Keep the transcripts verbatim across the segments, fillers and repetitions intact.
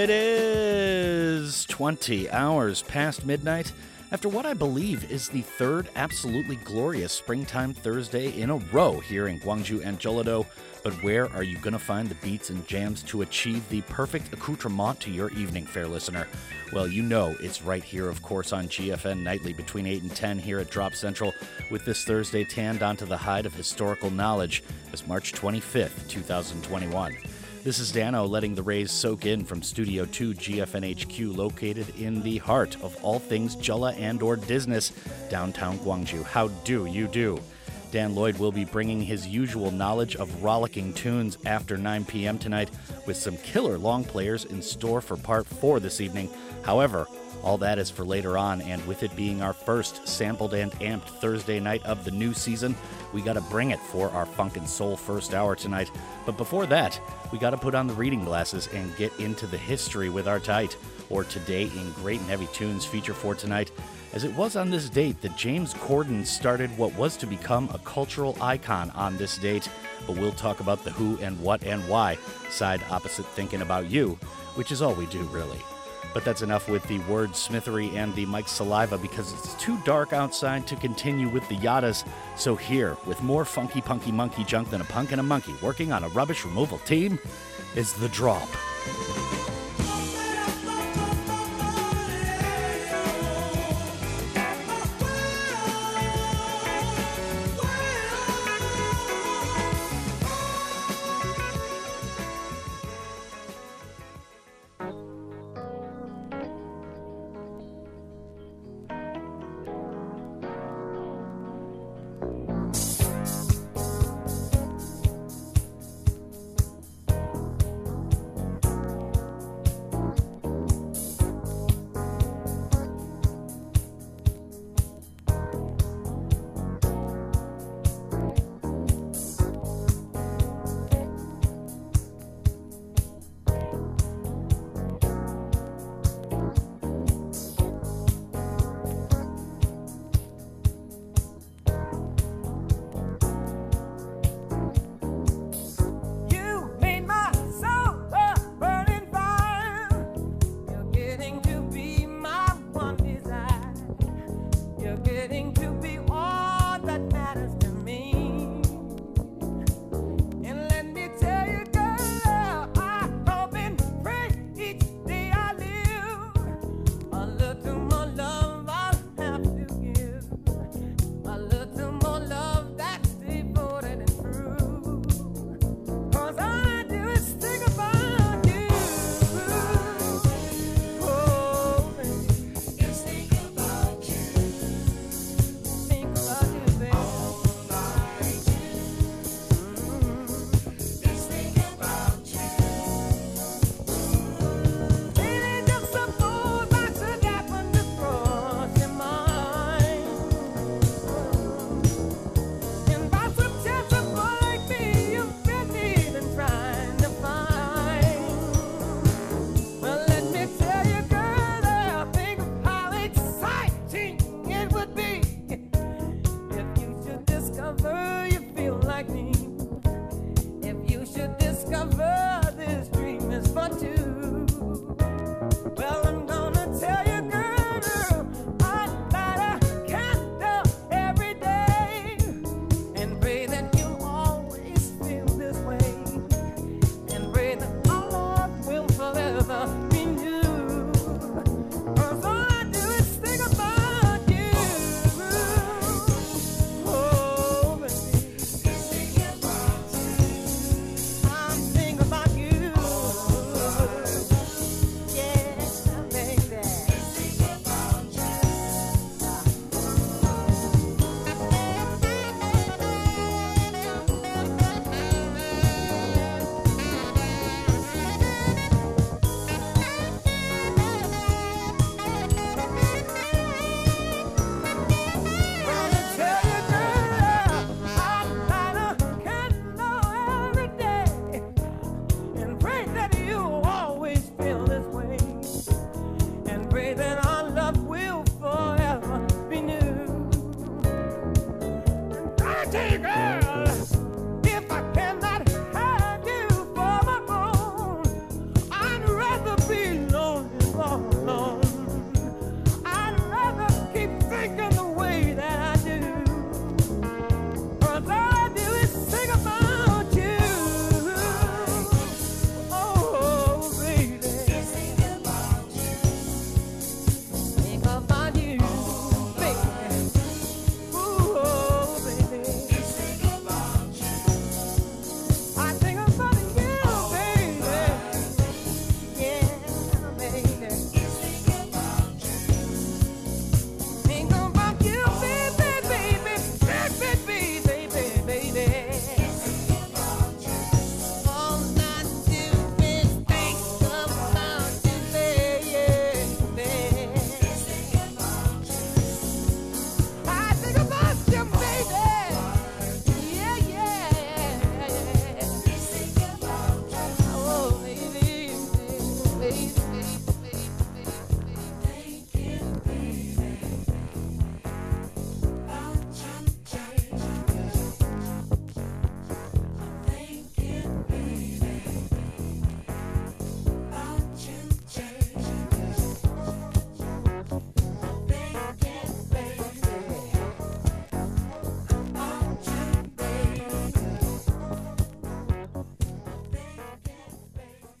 It is twenty hours past midnight after what I believe is the third absolutely glorious springtime Thursday in a row here in Gwangju and Jollido. But where are you going to find the beats and jams to achieve the perfect accoutrement to your evening, fair listener? Well, you know it's right here, of course, on G F N Nightly between eight and ten here at Drop Central, with this Thursday tanned onto the hide of historical knowledge as March twenty-fifth, twenty twenty-one. This is Dano letting the rays soak in from Studio two G F N H Q, located in the heart of all things Jolla and or Disney's, downtown Gwangju. How do you do? Dan Lloyd will be bringing his usual knowledge of rollicking tunes after nine p.m. tonight, with some killer long players in store for Part four this evening. However, all that is for later on, and with it being our first sampled and amped Thursday night of the new season, we gotta bring it for our funk and soul first hour tonight. But before that, we gotta put on the reading glasses and get into the history with our tight, or Today in Great and Heavy Tunes feature for tonight, as it was on this date that James Corden started what was to become a cultural icon on this date. But we'll talk about the who and what and why, side opposite thinking about you, which is all we do really. But that's enough with the word smithery and the mic saliva, because it's too dark outside to continue with the yadas. So here, with more funky punky monkey junk than a punk and a monkey working on a rubbish removal team, is The Drop.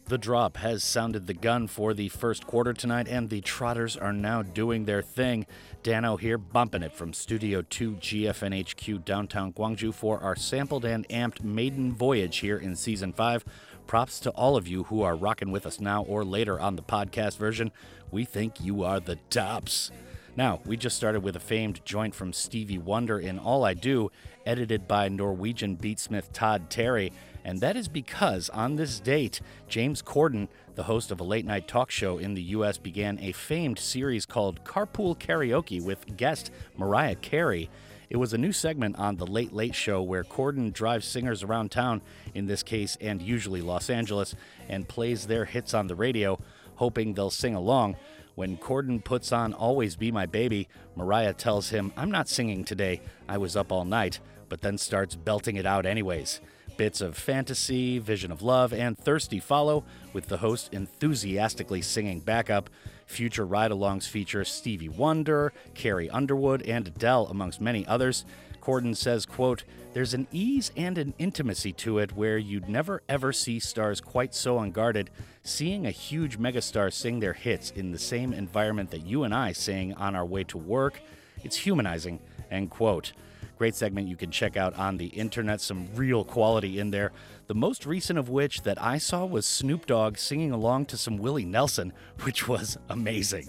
The Drop has sounded the gun for the first quarter tonight, and the Trotters are now doing their thing. Dano here bumping it from Studio two G F N H Q downtown Gwangju for our sampled and amped maiden voyage here in Season five. Props to all of you who are rocking with us now or later on the podcast version. We think you are the tops. Now, we just started with a famed joint from Stevie Wonder in All I Do, edited by Norwegian beatsmith Todd Terje, and that is because on this date, James Corden, the host of a late-night talk show in the U S, began a famed series called Carpool Karaoke with guest Mariah Carey. It was a new segment on The Late Late Show where Corden drives singers around town, in this case and usually Los Angeles, and plays their hits on the radio, hoping they'll sing along. When Corden puts on Always Be My Baby, Mariah tells him, "I'm not singing today, I was up all night," but then starts belting it out anyways. Bits of Fantasy, Vision of Love, and Thirsty follow, with the host enthusiastically singing backup. Future ride-alongs feature Stevie Wonder, Carrie Underwood, and Adele, amongst many others. Corden says, quote, "There's an ease and an intimacy to it where you'd never ever see stars quite so unguarded. Seeing a huge megastar sing their hits in the same environment that you and I sing on our way to work, it's humanizing," end quote. Great segment you can check out on the internet, some real quality in there. The most recent of which that I saw was Snoop Dogg singing along to some Willie Nelson, which was amazing.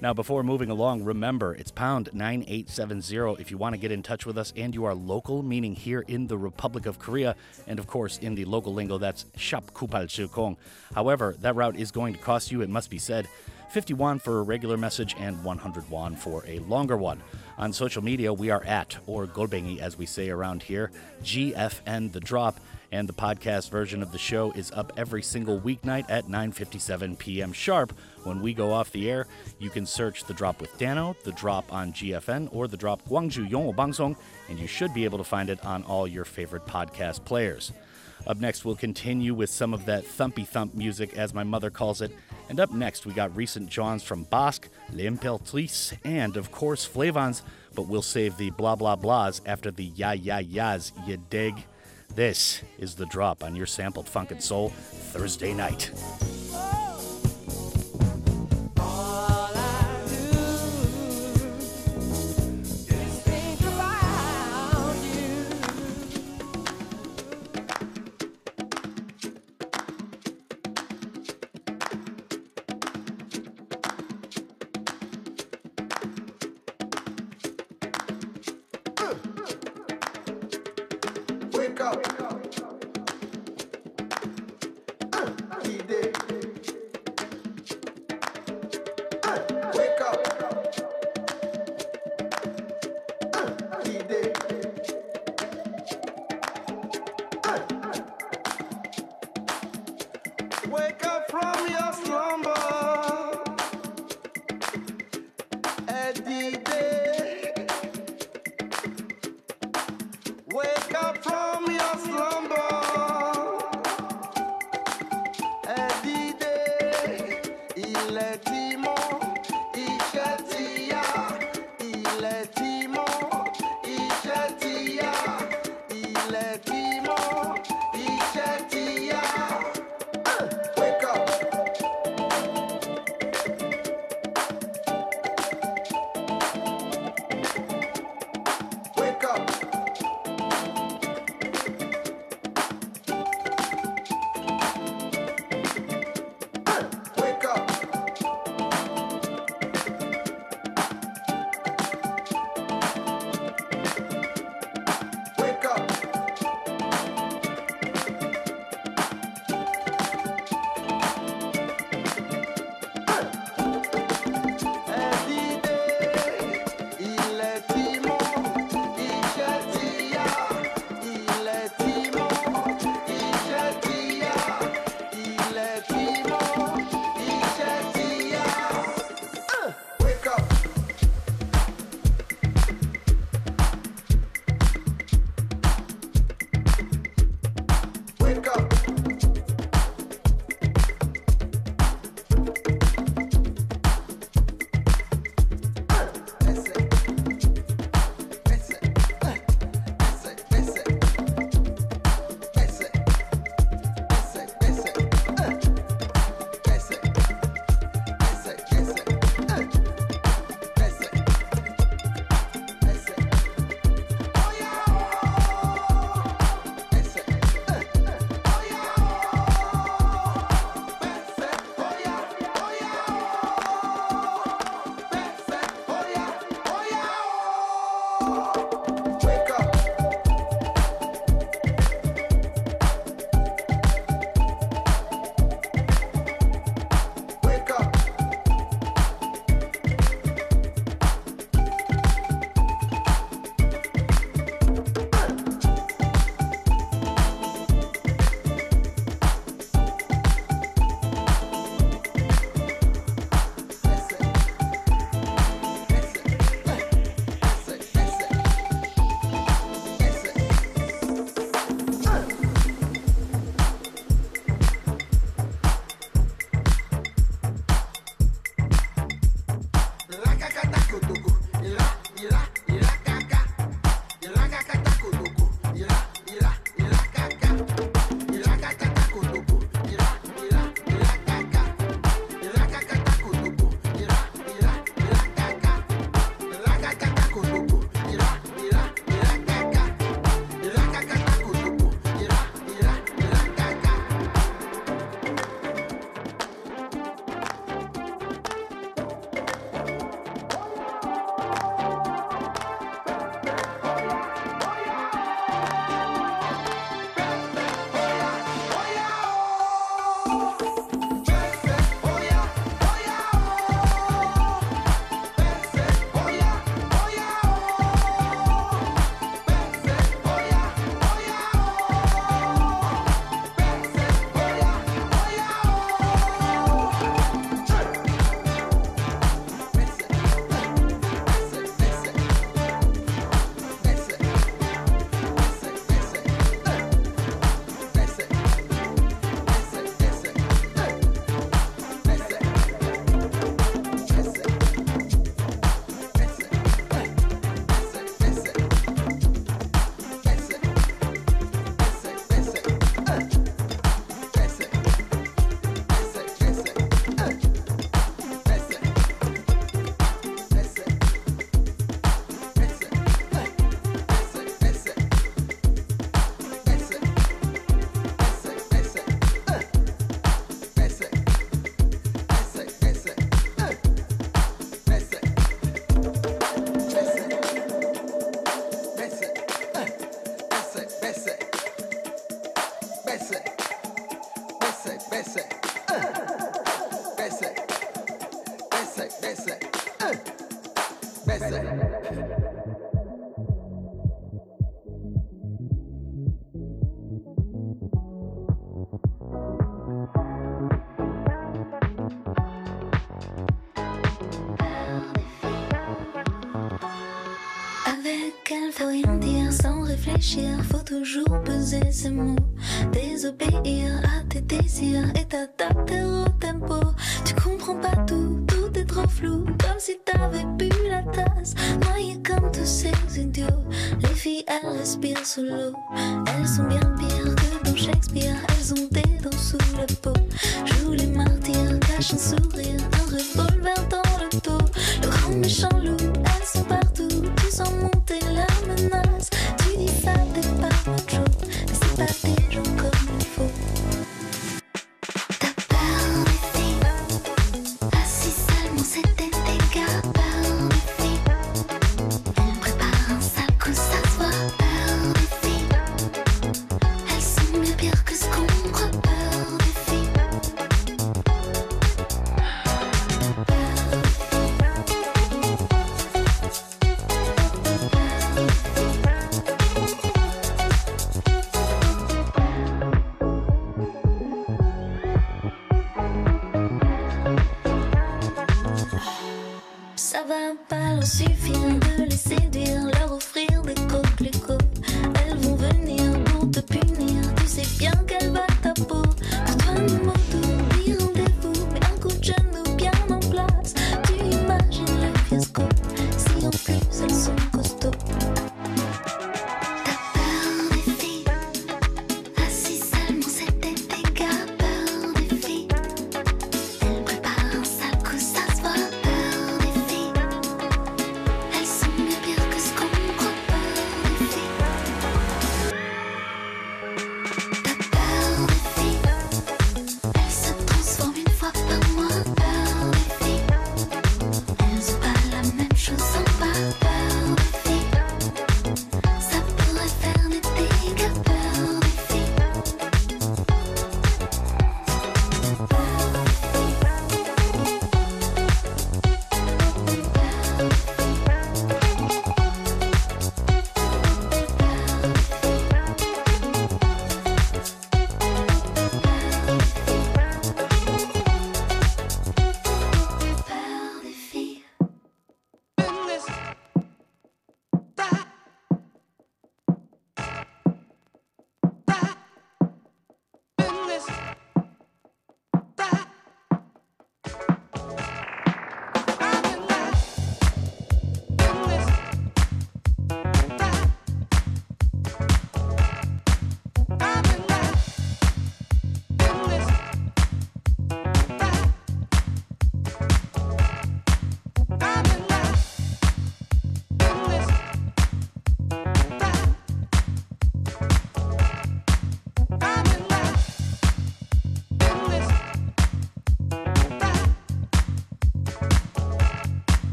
Now, before moving along, remember, it's pound nine eight seven zero if you want to get in touch with us and you are local, meaning here in the Republic of Korea. And, of course, in the local lingo, that's Shop Kupal Chukong. However, that route is going to cost you, it must be said, fifty won for a regular message and one hundred won for a longer one. On social media, we are at, or Golbengi as we say around here, G F N The Drop. And the podcast version of the show is up every single weeknight at nine fifty-seven p.m. sharp. When we go off the air, you can search The Drop with Dano, The Drop on G F N, or The Drop Gwangju Yongo Bangsong, and you should be able to find it on all your favorite podcast players. Up next, we'll continue with some of that thumpy thump music, as my mother calls it. And up next, we got recent Johns from Bosq, L'Imperatrice, and, of course, Flevans. But we'll save the blah blah blahs after the ya ya ya's, you dig? This is The Drop on your sampled funk and soul Thursday night. Faut rien dire sans réfléchir, faut toujours peser ses mots. Désobéir à tes désirs et t'adapter au tempo. Tu comprends pas tout, tout est trop flou. Comme si t'avais bu la tasse, noyé comme tous ces idiots. Les filles elles respirent sous l'eau. Elles sont bien pires que dans Shakespeare. Elles ont des dents sous la peau. Jouent les martyrs, cachent un sourire, un revolver dans le dos. Le grand méchant loup, elles sont partout. Tu sens monter la menace. Tu dis ça t'es pas macho, mais c'est pas des gens comme il faut.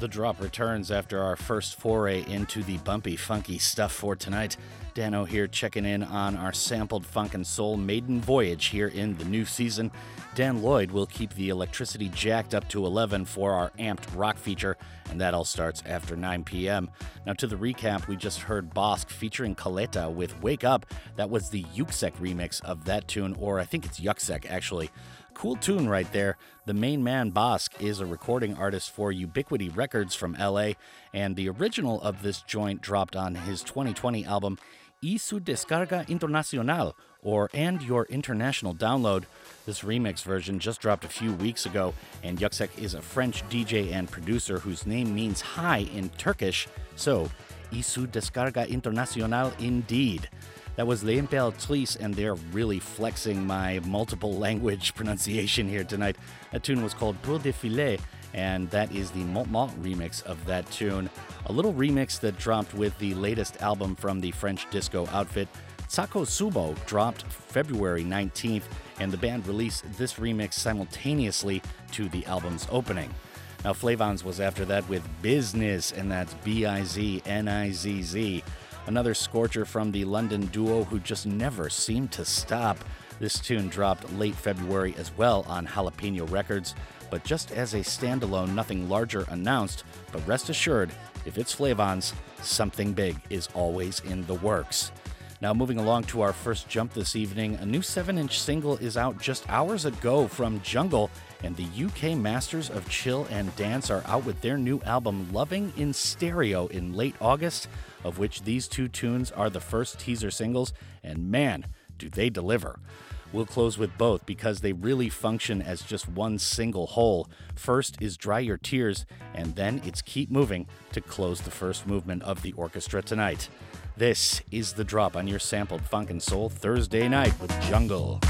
The Drop returns after our first foray into the bumpy, funky stuff for tonight. Dano here checking in on our sampled funk and soul maiden voyage here in the new season. Dan Lloyd will keep the electricity jacked up to eleven for our amped rock feature, and that all starts after nine p.m. Now to the recap, we just heard Bosq featuring Caleta with Wake Up. That was the Yuksek remix of that tune, or I think it's Yuksek actually. Cool tune right there. The main man Bosq is a recording artist for Ubiquity Records from L A, and the original of this joint dropped on his twenty twenty album I S U Descarga Internacional, or And Your International Download. This remix version just dropped a few weeks ago, and Yuksek is a French D J and producer whose name means high in Turkish, so I S U Descarga Internacional indeed. That was L'Imperatrice, and they're really flexing my multiple language pronunciation here tonight. That tune was called Pour Défiler, and that is the Montmartre remix of that tune. A little remix that dropped with the latest album from the French disco outfit, Tsako Subo, dropped February nineteenth, and the band released this remix simultaneously to the album's opening. Now, Flevans was after that with Business, and that's B I Z N I Z Z. Another scorcher from the London duo who just never seemed to stop. This tune dropped late February as well on Jalapeno Records, but just as a standalone, nothing larger announced. But rest assured, if it's Flevans, something big is always in the works. Now moving along to our first jump this evening, a new seven-inch single is out just hours ago from Jungle, and the U K Masters of Chill and Dance are out with their new album Loving in Stereo in late August, of which these two tunes are the first teaser singles, and man, do they deliver. We'll close with both because they really function as just one single whole. First is Dry Your Tears, and then it's Keep Moving to close the first movement of the orchestra tonight. This is The Drop on your sampled funk and soul Thursday night with Jungle.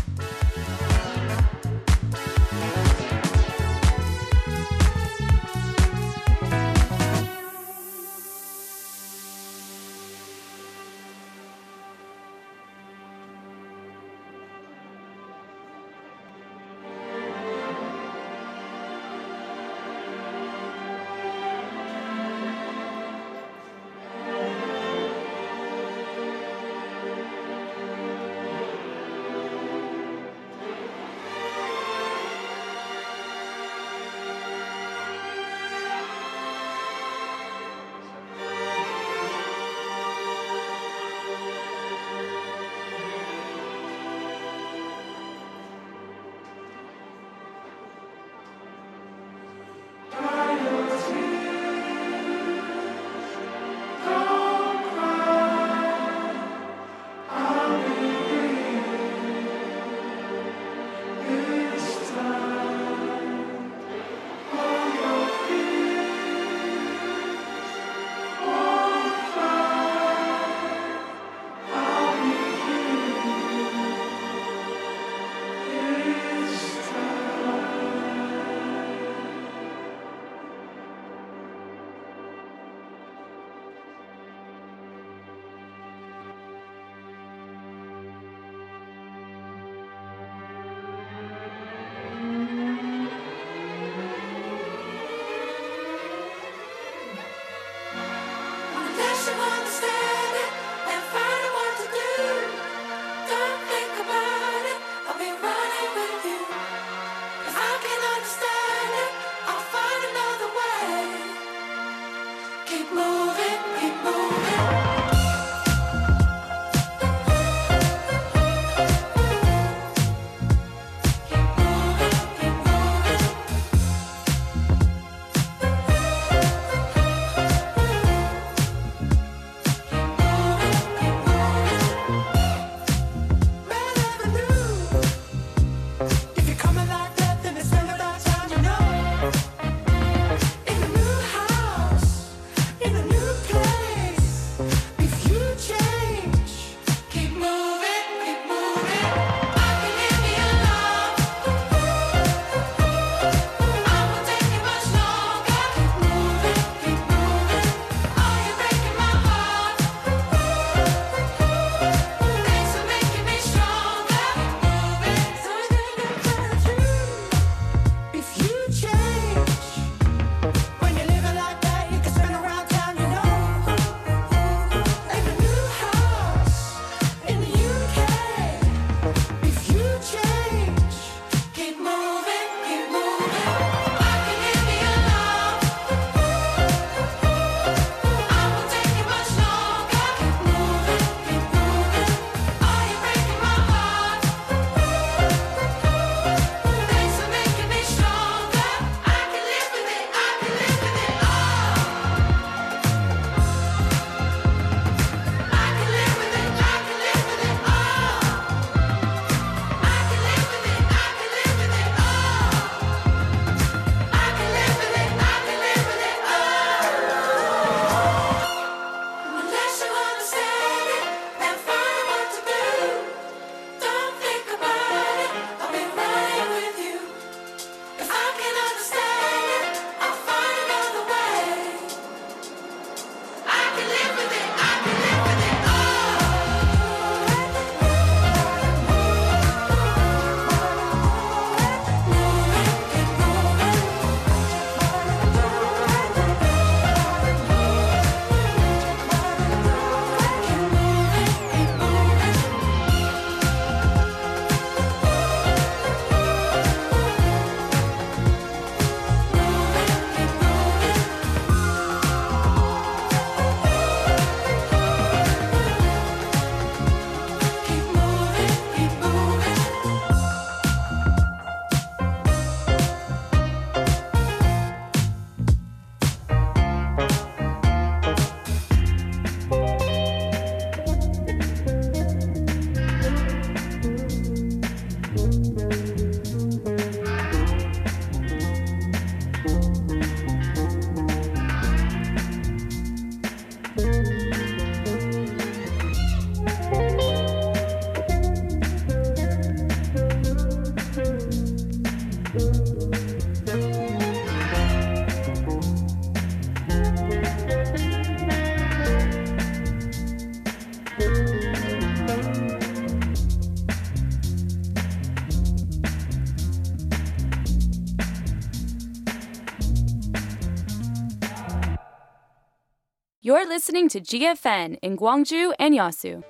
You're listening to G F N in Gwangju and Yasu.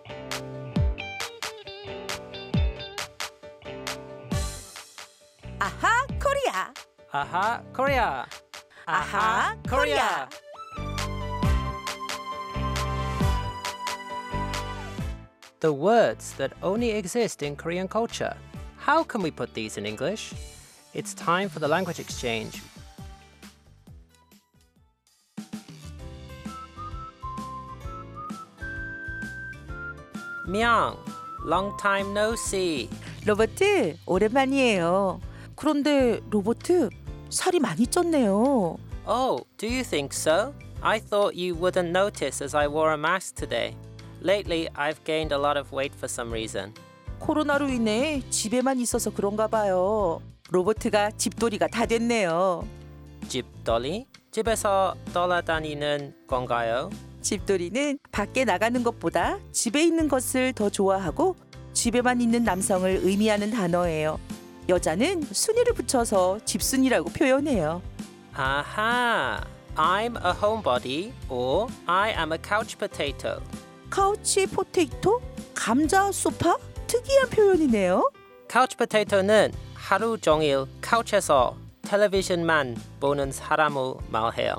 Aha, Korea! Aha, Korea! Aha, Korea! The words that only exist in Korean culture. How can we put these in English? It's time for the language exchange. 미양, long time no see. 로버트, 오랜만이에요. 그런데 로버트, 살이 많이 쪘네요. Oh, do you think so? I thought you wouldn't notice as I wore a mask today. Lately, I've gained a lot of weight for some reason. 코로나로 인해 집에만 있어서 그런가 봐요. 로버트가 집돌이가 다 됐네요. 집돌이? 집에서 돌아다니는 건가요? 집돌이는 밖에 나가는 것보다 집에 있는 것을 더 좋아하고 집에만 있는 남성을 의미하는 단어예요. 여자는 순이를 붙여서 집순이라고 표현해요. 아하, I'm a homebody or I am a couch potato. 카우치 포테이토? 감자 소파? 특이한 표현이네요. couch potato는 하루 종일 카우치에서 텔레비전만 보는 사람을 말해요.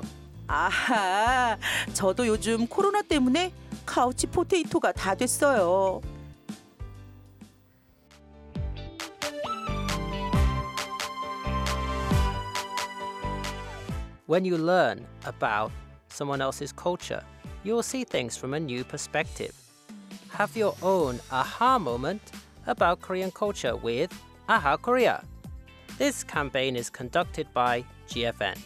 아하, 저도 요즘 코로나 때문에 카우치 포테이토가 다 됐어요. When you learn about someone else's culture, you will see things from a new perspective. Have your own aha moment about Korean culture with Aha Korea. This campaign is conducted by G F N.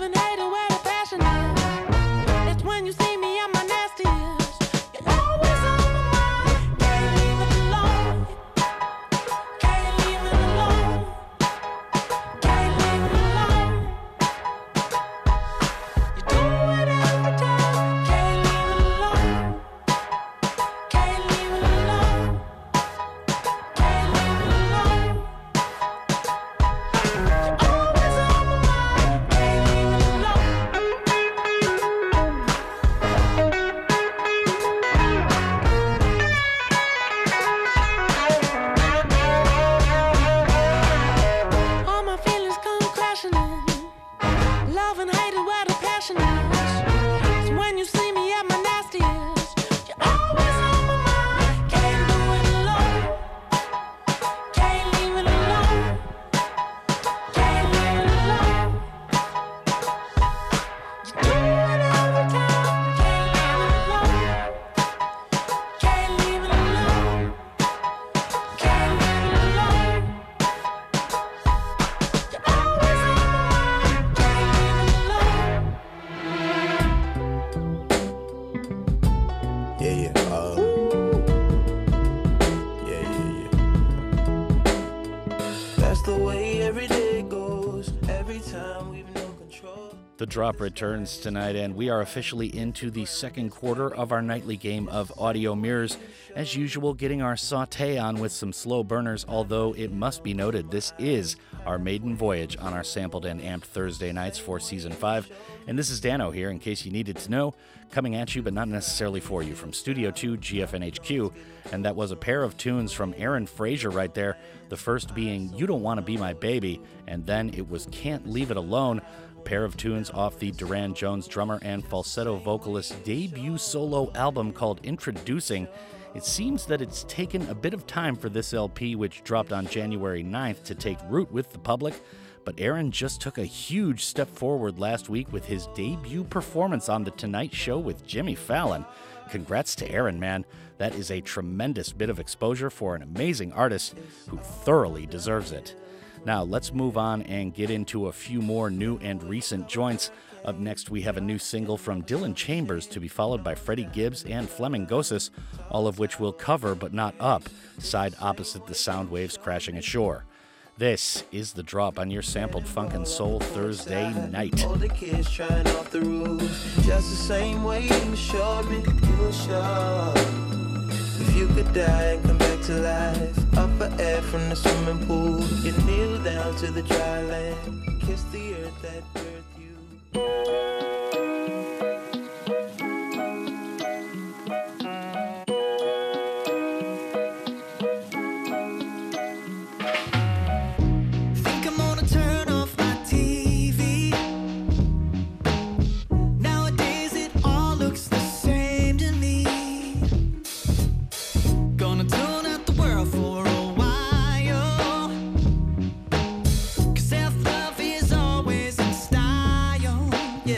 love and hate it where the passion is. It's when you see me at my nastiest. You're always on my mind. Can't leave it alone. Can't leave it alone. Can't leave it alone. You do it every time. Can't leave it alone. Can't leave it alone. Can't leave it alone. You're always on my mind. Can't leave it alone. All my feelings come crashing in. Love and hate is where the passion is. It's when you see me at my nastiest. You're always on my mind. Can't do it alone. Can't leave it alone. Can't leave it alone. You do it every time. Can't leave it alone. Can't leave it alone. Can't leave it alone. You're always on my mind. Can't leave it alone. Yeah, yeah. Uh, yeah, yeah, yeah. That's the way every day goes. Every time we've no control. The drop returns tonight, and we are officially into the second quarter of our nightly game of Audio Mirrors. As usual, getting our saute on with some slow burners, although it must be noted this is our maiden voyage on our Sampled and Amped Thursday nights for Season five. And this is Dano here, in case you needed to know, coming at you, but not necessarily for you, from Studio two G F N H Q. And that was a pair of tunes from Aaron Fraser right there, the first being You Don't Want to Be My Baby, and then it was Can't Leave It Alone, pair of tunes off the Duran Jones drummer and falsetto vocalist's debut solo album called Introducing. It seems that it's taken a bit of time for this L P, which dropped on January ninth, to take root with the public, but Aaron just took a huge step forward last week with his debut performance on The Tonight Show with Jimmy Fallon. Congrats to Aaron, man. That is a tremendous bit of exposure for an amazing artist who thoroughly deserves it. Now, let's move on and get into a few more new and recent joints. Up next, we have a new single from Dylan Chambers, to be followed by Freddie Gibbs and Flamingosis, all of which we'll cover but not up, side opposite the sound waves crashing ashore. This is The Drop on your Sampled Funkin' Soul Thursday night. All the kids trying off the roof, just the same way you showed me you were sure. If you could die and come back to life, up for air from the swimming pool, you kneel down to the dry land, kiss the earth that birthed you. Think I'm gonna turn off my T V. Nowadays it all looks the same to me. Gonna tune out the world for a while. Cause self-love is always in style. Yeah.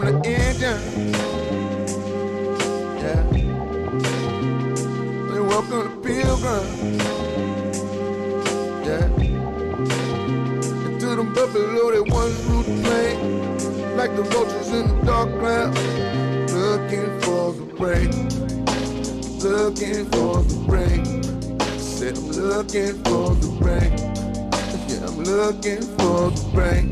from the engine. Yeah. They welcome to Pilgrim. Yeah. And to them buffalo, they one root plane. Like the vultures in the dark cloud. Looking for the rain. Looking for the rain. I said I'm looking for the rain. Yeah, I'm looking for the rain.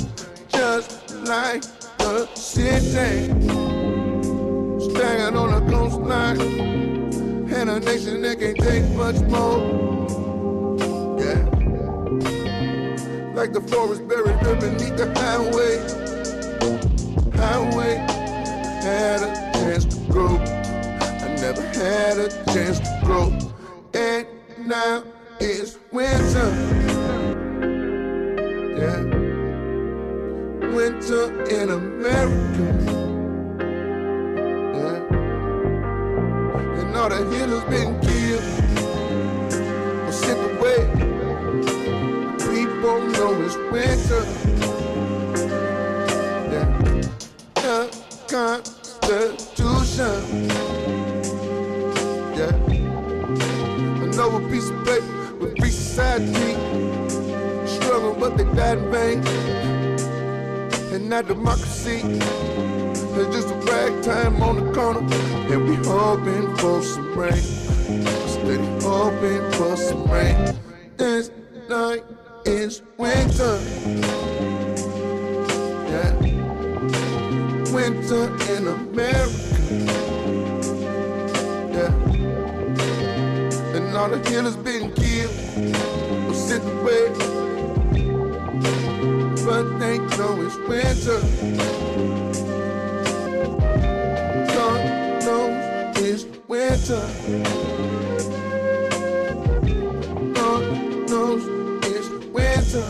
Just like the city, standing on a coastline, and a nation that can't take much more. Yeah, like the forest buried beneath the highway, highway. Had a chance to grow, I never had a chance to grow, and now it's winter. Yeah. Winter in America, yeah. And all the healers been killed or sent away. People know it's winter, yeah. The Constitution, yeah. Another piece of paper with free society, struggle but they died in vain. And not democracy, it's just a ragtime on the corner. And we hoping for some rain, steady hoping for some rain. This night is winter, yeah. Winter in America, yeah. And all the killers been killed or sent away. But they know it's winter. God knows it's winter. God knows it's winter.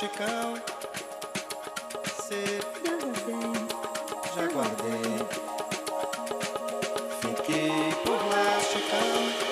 Chicão, cê já guardei, já guardei. Fiquei por lá, Chicão.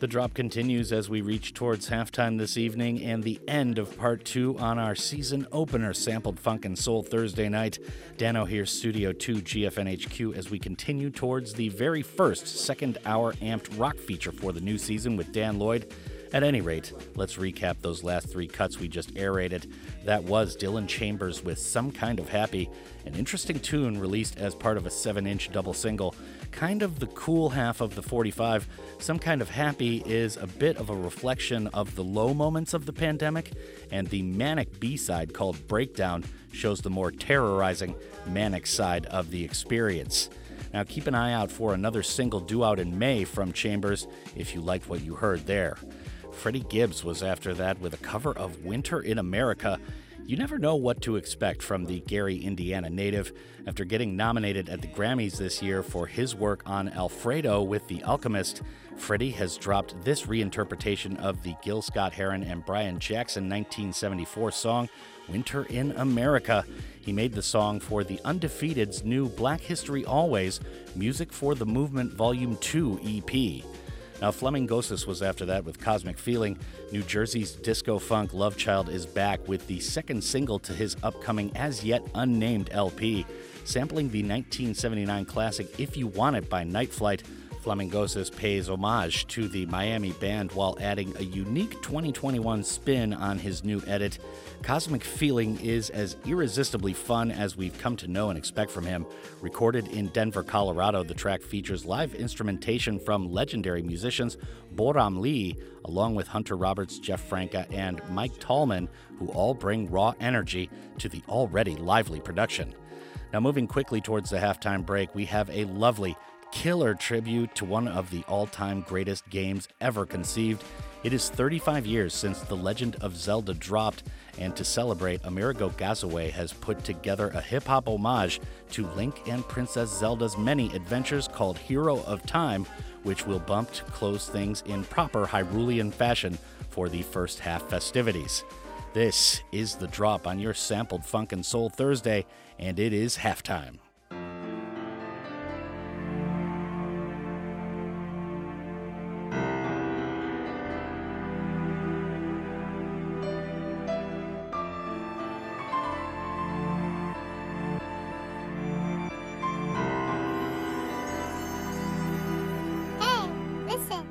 The drop continues as we reach towards halftime this evening and the end of part two on our season opener, Sampled Funk and Soul Thursday night. Dano here, Studio two, G F N H Q, as we continue towards the very first second hour amped rock feature for the new season with Dan Lloyd. At any rate, let's recap those last three cuts we just aerated. That was Dylan Chambers with Some Kind of Happy, an interesting tune released as part of a seven-inch double single. Kind of the cool half of the forty-five, Some Kind of Happy is a bit of a reflection of the low moments of the pandemic, and the manic B-side called Breakdown shows the more terrorizing manic side of the experience. Now keep an eye out for another single due out in May from Chambers if you liked what you heard there. Freddie Gibbs was after that with a cover of Winter in America. You never know what to expect from the Gary, Indiana native after getting nominated at the Grammys this year for his work on Alfredo with The Alchemist. Freddie has dropped this reinterpretation of the Gil Scott-Heron and Brian Jackson nineteen seventy-four song, Winter in America. He made the song for The Undefeated's new Black History Always, Music for the Movement Volume two E P. Now, Flamingosis was after that with Cosmic Feeling. New Jersey's disco funk Love Child is back with the second single to his upcoming as-yet unnamed L P. Sampling the nineteen seventy-nine classic If You Want It by Night Flight, Flamingosis pays homage to the Miami band while adding a unique twenty twenty-one spin on his new edit. Cosmic Feeling is as irresistibly fun as we've come to know and expect from him. Recorded in Denver, Colorado, the track features live instrumentation from legendary musicians Boram Lee, along with Hunter Roberts, Jeff Franca, and Mike Tallman, who all bring raw energy to the already lively production. Now, moving quickly towards the halftime break, we have a lovely, killer tribute to one of the all-time greatest games ever conceived. It is thirty-five years since The Legend of Zelda dropped, and to celebrate, Amerigo Gasaway has put together a hip-hop homage to Link and Princess Zelda's many adventures called Hero of Time, which will bump to close things in proper Hyrulean fashion for the first half festivities. This is The Drop on your Sampled Funk and Soul Thursday, and it is halftime.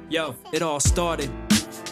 Yo, it all started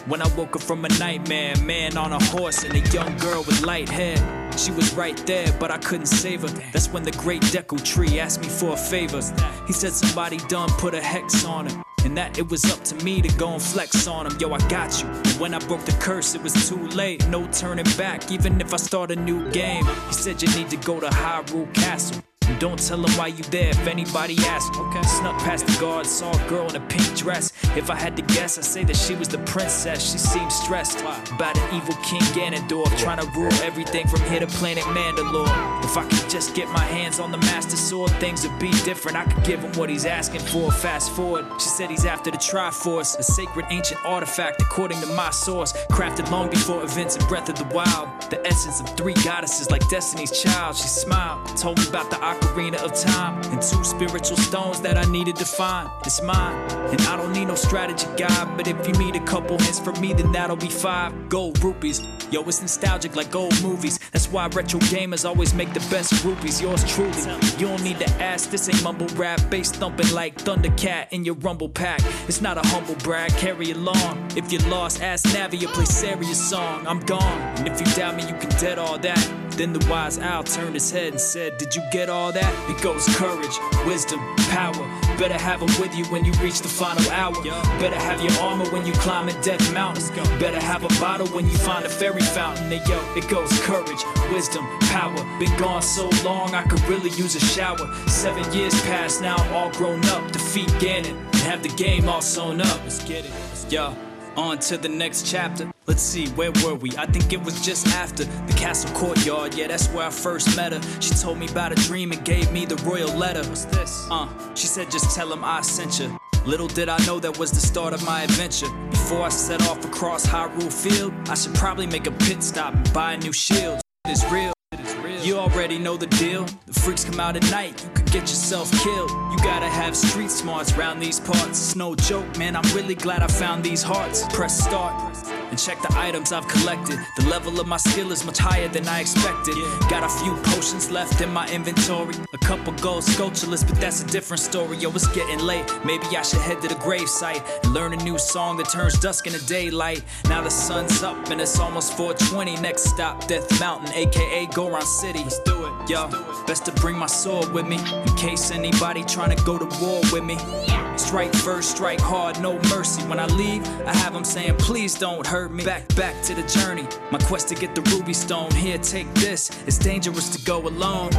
when I woke up from a nightmare. Man on a horse and a young girl with light hair. She was right there, but I couldn't save her. That's when the great Deku Tree asked me for a favor. He said somebody done put a hex on her, and that it was up to me to go and flex on him. Yo, I got you. And when I broke the curse, it was too late. No turning back, even if I start a new game. He said you need to go to Hyrule Castle. And don't tell them why you there if anybody asks. Okay. Snuck past the guard, saw a girl in a pink dress. If I had to guess, I'd say that she was the princess. She seemed stressed by the evil King Ganondorf, trying to rule everything from here to planet Mandalore. If I could just get my hands on the Master Sword, things would be different. I could give him what he's asking for. Fast forward, she said he's after the Triforce, a sacred ancient artifact, according to my source, crafted long before events in Breath of the Wild, the essence of three goddesses like Destiny's Child. She smiled, told me about the Ocarina of Time and two spiritual stones that I needed to find. It's mine, and I don't need no strategy guide, but if you need a couple hints from me, then that'll be five gold rupees. Yo, it's nostalgic like old movies. That's why retro gamers always make the best groupies. Yours truly, you don't need to ask. This ain't mumble rap, bass thumping like Thundercat in your rumble pack. It's not a humble brag, carry along. If you lost, ask Navi or play Serious Song. I'm gone, and if you doubt me, you can dead all that. Then the wise owl turned his head and said, did you get all that? It goes courage, wisdom, power. Better have them with you when you reach the final hour. Better have your armor when you climb a death mountain. Better have a bottle when you find a fairy fountain. And yo, it goes courage, wisdom, power. Been gone so long, I could really use a shower. Seven years passed, now I'm all grown up. Defeat Ganon and have the game all sewn up. Let's get it, yo. On to the next chapter. Let's see, where were we? I think it was just after the castle courtyard. Yeah, that's where I first met her. She told me about a dream and gave me the royal letter. What's this? Uh, she said, just tell him I sent you. Little did I know that was the start of my adventure. Before I set off across Hyrule Field, I should probably make a pit stop and buy a new shield. It's real. You already know the deal. The freaks come out at night, you could get yourself killed. You gotta have street smarts round these parts. It's no joke, man, I'm really glad I found these hearts. Press start and check the items I've collected. The level of my skill is much higher than I expected. Got a few potions left in my inventory. A couple gold sculptureless, but that's a different story. Yo, it's getting late, maybe I should head to the gravesite and learn a new song that turns dusk into daylight. Now the sun's up and it's almost four twenty. Next stop, Death Mountain, aka Goron City. Let's do it, yo. Best to bring my sword with me in case anybody trying to go to war with me. Yeah. Strike first, strike hard, no mercy. When I leave, I have them saying, please don't hurt me. Back, back to the journey. My quest to get the ruby stone. Here, take this. It's dangerous to go alone.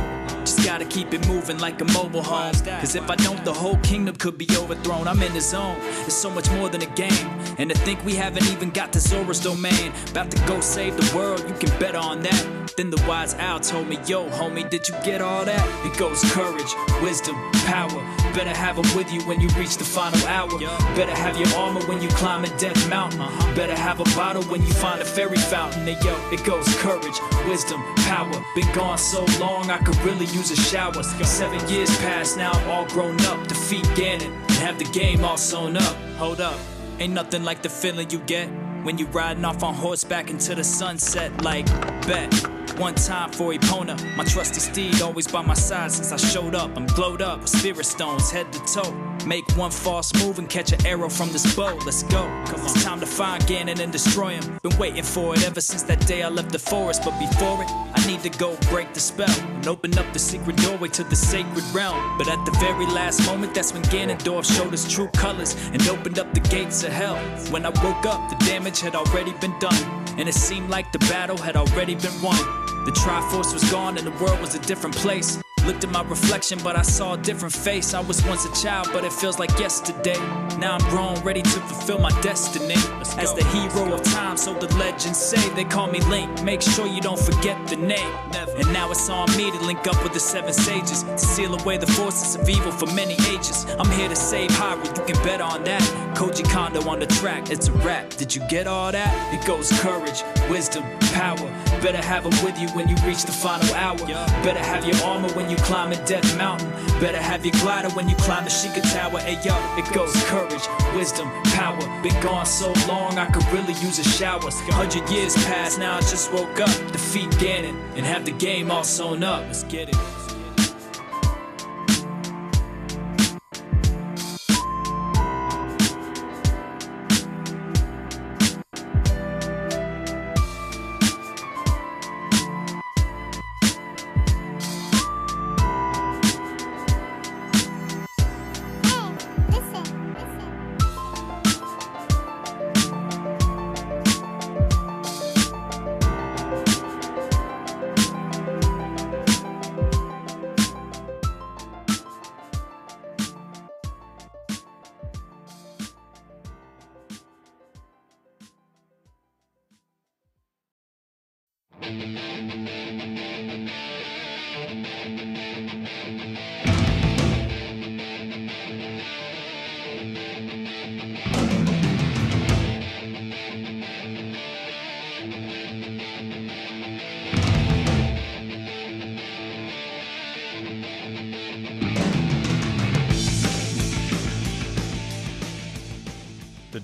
Just gotta keep it moving like a mobile home. Cause if I don't, the whole kingdom could be overthrown. I'm in the zone. It's so much more than a game. And to think we haven't even got to Zora's domain. About to go save the world, you can bet on that. Then the wise owl told me, yo, homie, did you get all that? It goes courage, wisdom, power. Better have them with you when you reach the final hour. Better have your armor when you climb a Death Mountain. Better have a bottle when you find a fairy fountain. And yo, it goes courage, wisdom, power. Been gone so long, I could really use a shower. Seven years passed, now I'm all grown up. Defeat Ganon and have the game all sewn up. Hold up, ain't nothing like the feeling you get when you riding off on horseback into the sunset like bet. One time for Epona, my trusty steed always by my side since I showed up. I'm glowed up with spirit stones, head to toe. Make one false move and catch an arrow from this bow. Let's go, come on. It's time to find Ganon and destroy him. Been waiting for it ever since that day I left the forest. But before it, I need to go break the spell and open up the secret doorway to the sacred realm. But at the very last moment, that's when Ganondorf showed his true colors and opened up the gates of hell. When I woke up, the damage had already been done, and it seemed like the battle had already been won. The Triforce was gone and the world was a different place. Looked at my reflection, but I saw a different face. I was once a child, but it feels like yesterday. Now I'm grown, ready to fulfill my destiny. As the hero of time, so the legends say. They call me Link, make sure you don't forget the name. And now it's on me to link up with the seven sages, to seal away the forces of evil for many ages. I'm here to save Hyrule, you can bet on that. Koji Kondo on the track, it's a rap. Did you get all that? It goes courage, wisdom, power. Better have it with you when you reach the final hour. Better have your armor when you climb a Death Mountain. Better have your glider when you climb the Sheikah Tower. Hey yo, it goes courage, wisdom, power. Been gone so long, I could really use a shower. Hundred years passed, now I just woke up. Defeat Ganon and have the game all sewn up. Let's get it.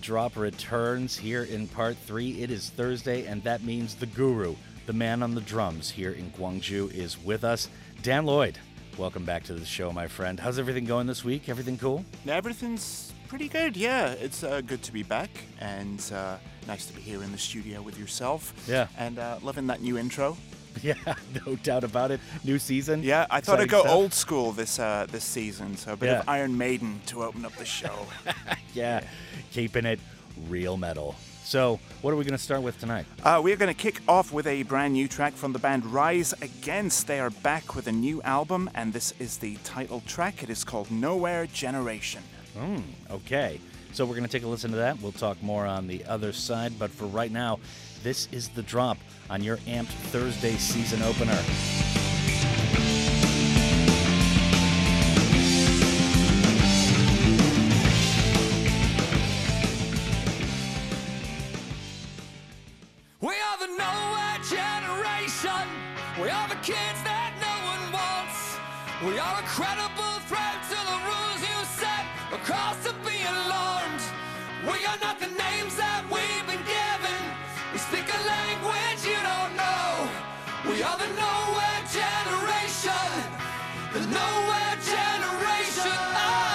Drop returns here in part three. It is Thursday, and that means the guru, the man on the drums here in Gwangju, is with us. Dan Lloyd, welcome back to the show, my friend. How's everything going this week? Everything cool? Everything's pretty good, yeah. It's uh, good to be back, and uh, nice to be here in the studio with yourself. Yeah. And uh, loving that new intro. Yeah, no doubt about it. New season. Yeah, I thought I'd go stuff. old school this uh, this season, so a bit yeah. of Iron Maiden to open up the show. yeah. yeah, keeping it real metal. So, what are we going to start with tonight? Uh, we're going to kick off with a brand new track from the band Rise Against. They are back with a new album, and this is the title track. It is called Nowhere Generation. Mm, okay, so we're going to take a listen to that. We'll talk more on the other side, but for right now, this is The Drop on your Amped Thursday season opener. We are the kids that no one wants. We are a credible threat to the rules you set. No cause to be alarmed. We are not the names that we've been given. We speak a language you don't know. We are the Nowhere Generation. The Nowhere Generation. Oh.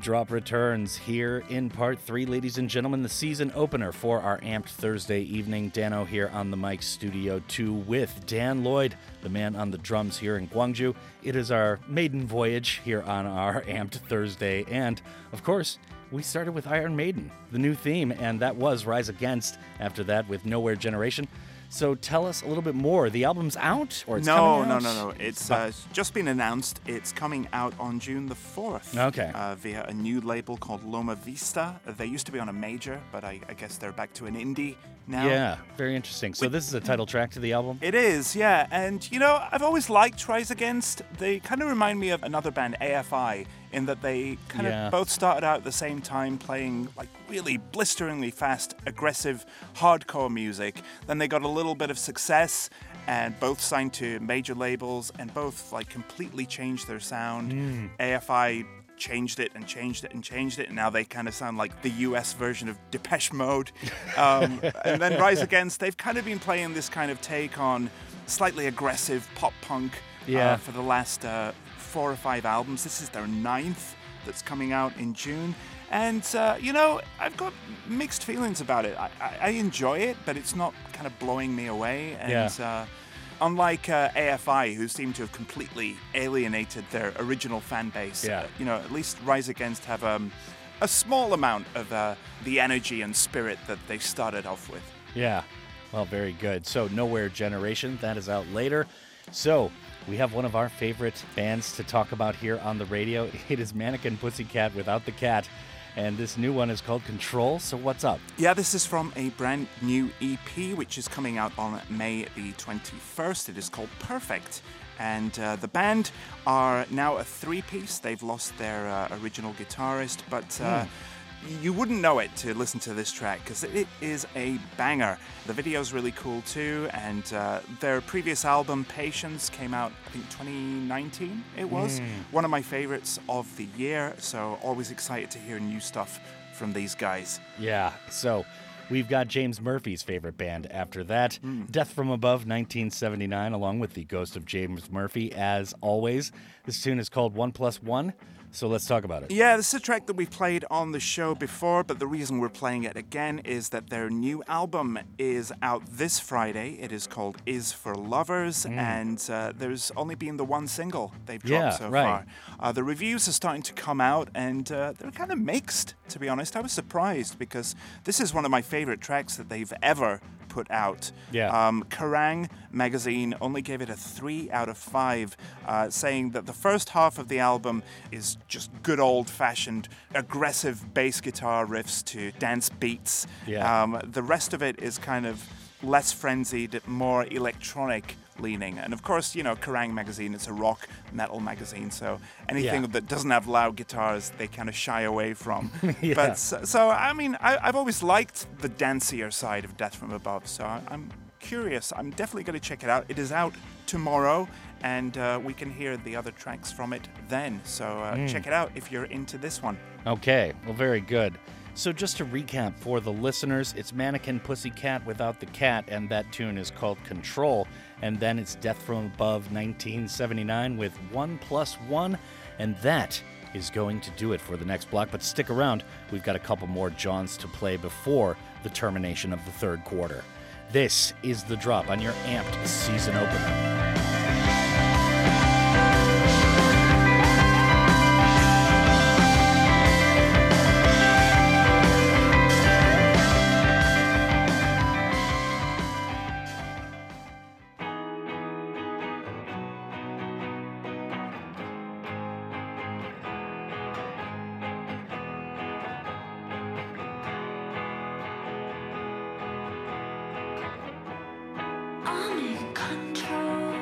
Drop returns here in part three, ladies and gentlemen, the season opener for our Amped Thursday evening. Dano here on the mic, Studio two, with Dan Lloyd, the man on the drums here in Gwangju. It is our maiden voyage here on our Amped Thursday, and of course, we started with Iron Maiden, the new theme, and that was Rise Against. After that, with Nowhere Generation. So tell us a little bit more. The album's out, or it's no, coming out? No, no, no, no. It's uh, just been announced. It's coming out on June the fourth. Okay. Uh, via a new label called Loma Vista. They used to be on a major, but I, I guess they're back to an indie now. Yeah, very interesting. So we, this is a title track to the album? It is, yeah. And, you know, I've always liked Rise Against. They kind of remind me of another band, A F I, in that they kind yeah. of both started out at the same time playing like really blisteringly fast, aggressive, hardcore music. Then they got a little bit of success and both signed to major labels and both like completely changed their sound. Mm. A F I changed it and changed it and changed it, and now they kind of sound like the U S version of Depeche Mode. Um, and then Rise Against, they've kind of been playing this kind of take on slightly aggressive pop punk yeah. uh, for the last uh, four or five albums. This is their ninth that's coming out in June. And, uh, you know, I've got mixed feelings about it. I, I, I enjoy it, but it's not kind of blowing me away. And yeah. uh, unlike uh, A F I, who seem to have completely alienated their original fan base, yeah. uh, you know, at least Rise Against have um, a small amount of uh, the energy and spirit that they started off with. Yeah. Well, very good. So Nowhere Generation, that is out later. So we have one of our favorite bands to talk about here on the radio. It is Mannequin Pussycat without the cat. And this new one is called Control, so what's up? Yeah, this is from a brand new E P, which is coming out on May the twenty-first. It is called Perfect. And uh, the band are now a three-piece. They've lost their uh, original guitarist, but uh, mm. you wouldn't know it to listen to this track, because it is a banger. The video's really cool, too, and uh, their previous album, Patience, came out, I think, twenty nineteen, it was. Mm. One of my favorites of the year, so always excited to hear new stuff from these guys. Yeah, so we've got James Murphy's favorite band after that. Mm. Death from Above, nineteen seventy-nine, along with the Ghost of James Murphy, as always. This tune is called One Plus One. So let's talk about it. Yeah, this is a track that we've played on the show before, but the reason we're playing it again is that their new album is out this Friday. It is called Is for Lovers, mm. and uh, there's only been the one single they've dropped yeah, so right. far. Uh, the reviews are starting to come out, and uh, they're kind of mixed, to be honest. I was surprised, because this is one of my favorite tracks that they've ever put out. Yeah. Um, Kerrang! Magazine only gave it a three out of five, uh, saying that the first half of the album is just good old-fashioned aggressive bass guitar riffs to dance beats. Yeah. Um, the rest of it is kind of less frenzied, more electronic leaning. And of course, you know, Kerrang! Magazine, it's a rock metal magazine, so anything yeah. that doesn't have loud guitars, they kind of shy away from. yeah. But so, so I mean, I, I've always liked the dancier side of Death from Above, so I, I'm curious. I'm definitely going to check it out. It is out tomorrow, and uh, we can hear the other tracks from it then. So uh, mm. check it out if you're into this one. Okay, well, very good. So just to recap for the listeners, it's Mannequin Pussycat without the cat, and that tune is called Control. And then it's Death from Above nineteen seventy-nine with One Plus One, and that is going to do it for the next block. But stick around, we've got a couple more Johns to play before the termination of the third quarter. This is The Drop on your Amped season opener. Control.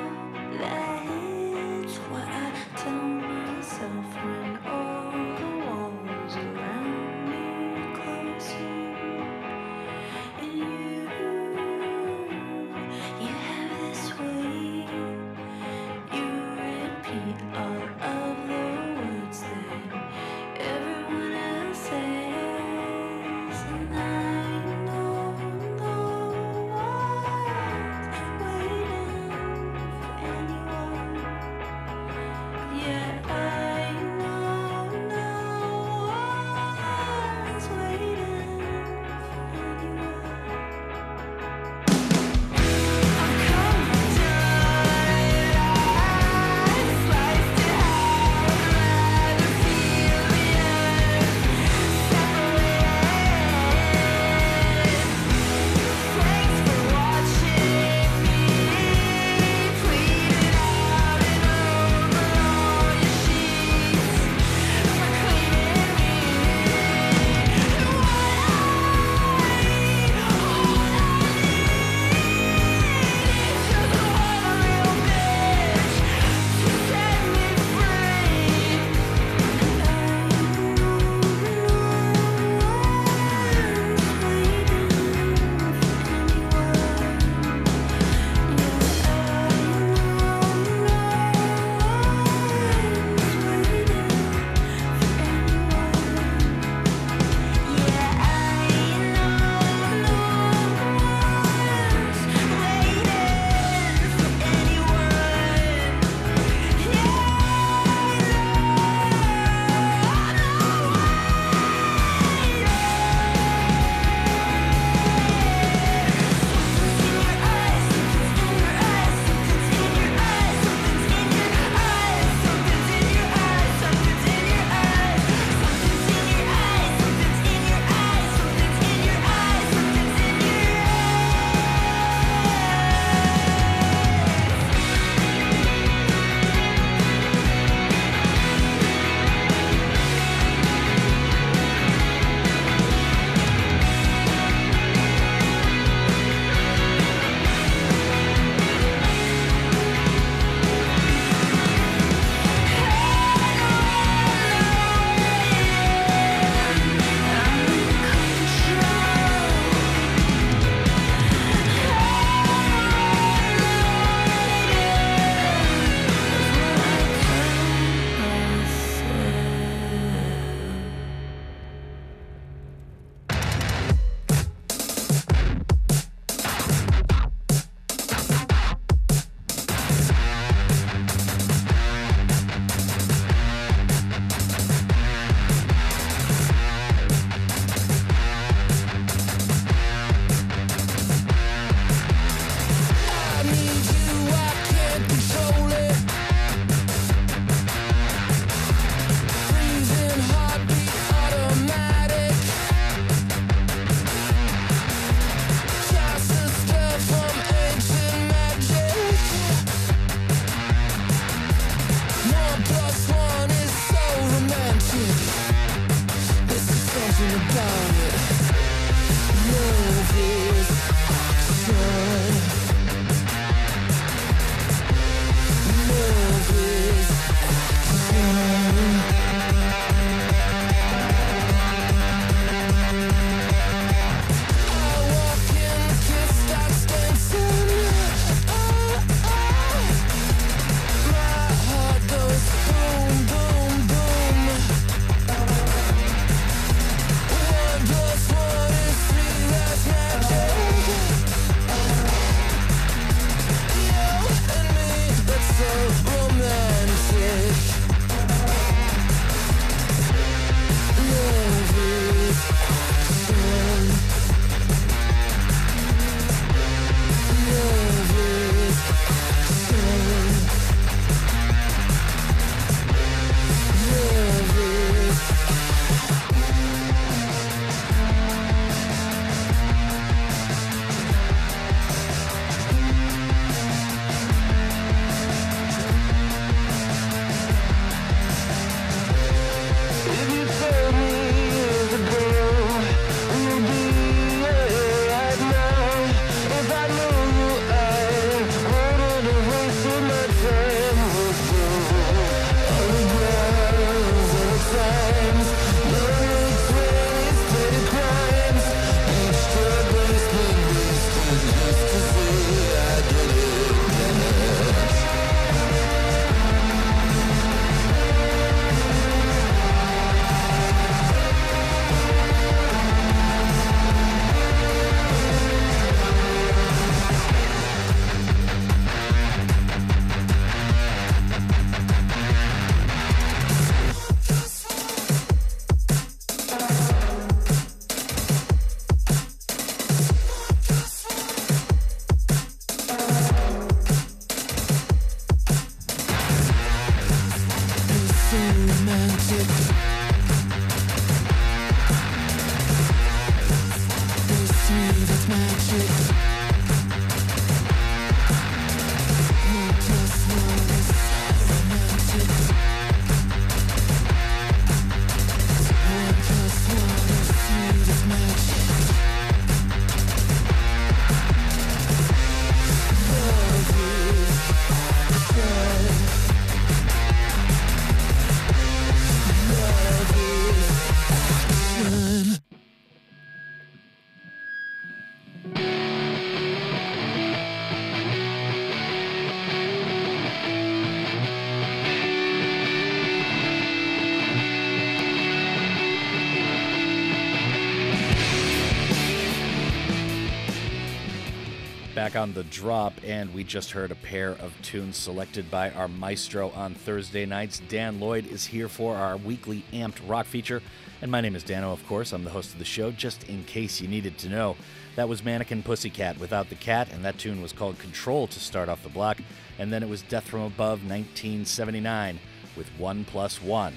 back on The Drop, and we just heard a pair of tunes selected by our maestro on Thursday nights. Dan Lloyd is here for our weekly Amped Rock feature, and my name is Dano, of course. I'm the host of the show, just in case you needed to know. That was Mannequin Pussycat without the cat, and that tune was called Control to start off the block, and then it was Death From Above nineteen seventy-nine with One Plus One.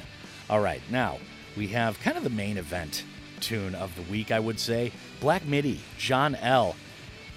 All right, now we have kind of the main event tune of the week, I would say. Black Midi, John L.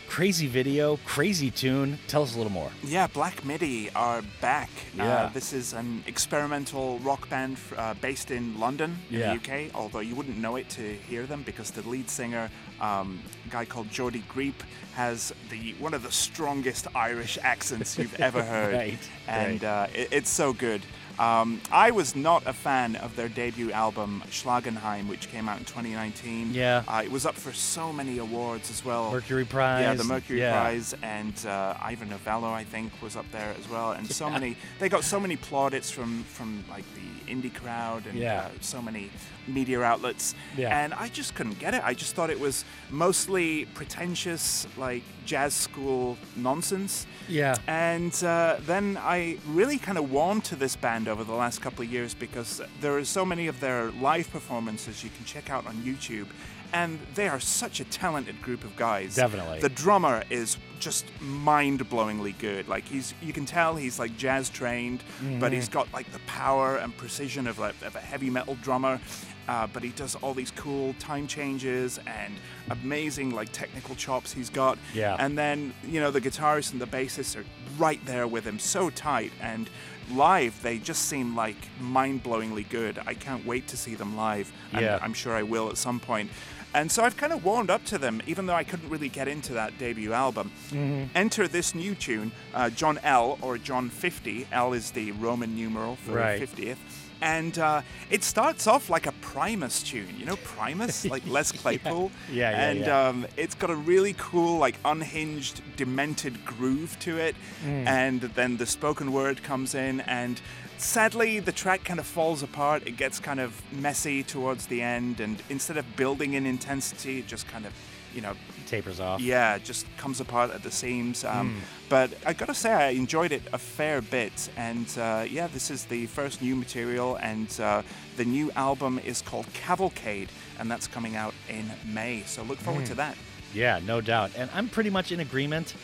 Crazy video, crazy tune. Tell us a little more. Yeah, Black Midi are back. Yeah. Uh, this is an experimental rock band uh, based in London, in yeah. the U K, although you wouldn't know it to hear them because the lead singer, um, a guy called Jody Greep, has the one of the strongest Irish accents you've ever heard. right, and right. Uh, it, it's so good. Um, I was not a fan of their debut album, Schlagenheim, which came out in twenty nineteen. Yeah. Uh, it was up for so many awards as well. Mercury Prize. Yeah, the Mercury yeah. Prize. And uh, Ivor Novello, I think, was up there as well. And so yeah. many, they got so many plaudits from, from like the indie crowd and yeah. uh, so many media outlets. Yeah. And I just couldn't get it. I just thought it was mostly pretentious, like jazz school nonsense. Yeah. And uh, then I really kind of warmed to this band over the last couple of years because there are so many of their live performances you can check out on YouTube, and they are such a talented group of guys. Definitely. The drummer is just mind-blowingly good. Like he's, you can tell he's like jazz trained, mm-hmm. but he's got like the power and precision of like of a heavy metal drummer. Uh, but he does all these cool time changes and amazing like technical chops he's got. Yeah. And then you know the guitarist and the bassist are right there with him, so tight, and live they just seem like mind-blowingly good. I can't wait to see them live. Yeah. I'm, I'm sure I will at some point. And so I've kind of warmed up to them, even though I couldn't really get into that debut album. Mm-hmm. Enter this new tune, uh, John L, or John fifty. L is the Roman numeral for right. fiftieth. And uh, it starts off like a Primus tune, you know, Primus, like Les Claypool. yeah, yeah, yeah. And yeah. Um, it's got a really cool, like, unhinged, demented groove to it. Mm. And then the spoken word comes in. And sadly, the track kind of falls apart. It gets kind of messy towards the end. And instead of building in intensity, it just kind of, you know, tapers off. Yeah, just comes apart at the seams. Um, mm. But I gotta say, I enjoyed it a fair bit. And uh, yeah, this is the first new material, and uh, the new album is called Cavalcade, and that's coming out in May. So look forward mm. to that. Yeah, no doubt. And I'm pretty much in agreement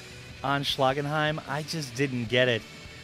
on Schlagenheim. I just didn't get it.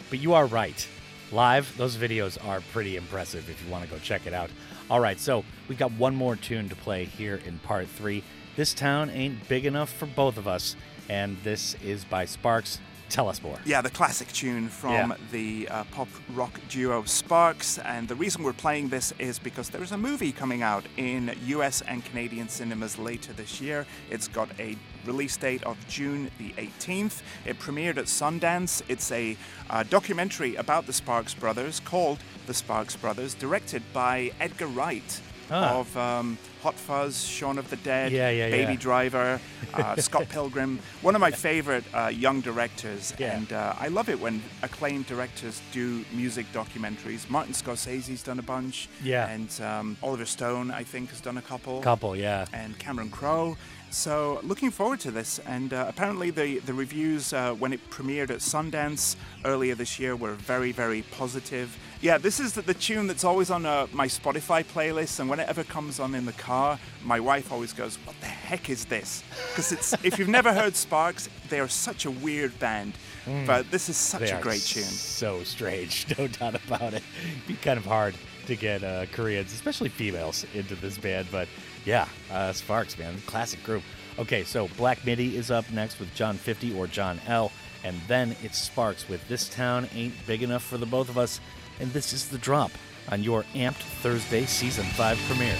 But you are right. Live, those videos are pretty impressive if you want to go check it out. All right, so we've got one more tune to play here in part three. This Town Ain't Big Enough for Both of Us, and this is by Sparks. Tell us more. Yeah, the classic tune from yeah. the uh, pop rock duo Sparks, and the reason we're playing this is because there is a movie coming out in U S and Canadian cinemas later this year. It's got a release date of June the eighteenth. It premiered at Sundance. It's a uh, documentary about the Sparks Brothers called The Sparks Brothers, directed by Edgar Wright. Huh. Of um, Hot Fuzz, Shaun of the Dead, yeah, yeah, Baby yeah. Driver, uh, Scott Pilgrim. One of my favorite uh, young directors. Yeah. And uh, I love it when acclaimed directors do music documentaries. Martin Scorsese's done a bunch. Yeah. And um, Oliver Stone, I think, has done a couple. Couple, yeah. And Cameron Crowe. So looking forward to this, and uh, apparently the, the reviews uh, when it premiered at Sundance earlier this year were very, very positive. Yeah, this is the, the tune that's always on uh, my Spotify playlist, and when it ever comes on in the car, my wife always goes, what the heck is this? Because it's if you've never heard Sparks, they are such a weird band, mm. but this is such they a great tune. So strange, no doubt about it. It'd be kind of hard to get uh, Koreans, especially females, into this band, but yeah, uh, Sparks, man, classic group. Okay, so Black Midi is up next with John fifty or John L, and then it's Sparks with This Town Ain't Big Enough for the Both of Us, and this is The Drop on your Amped Thursday Season five premiere.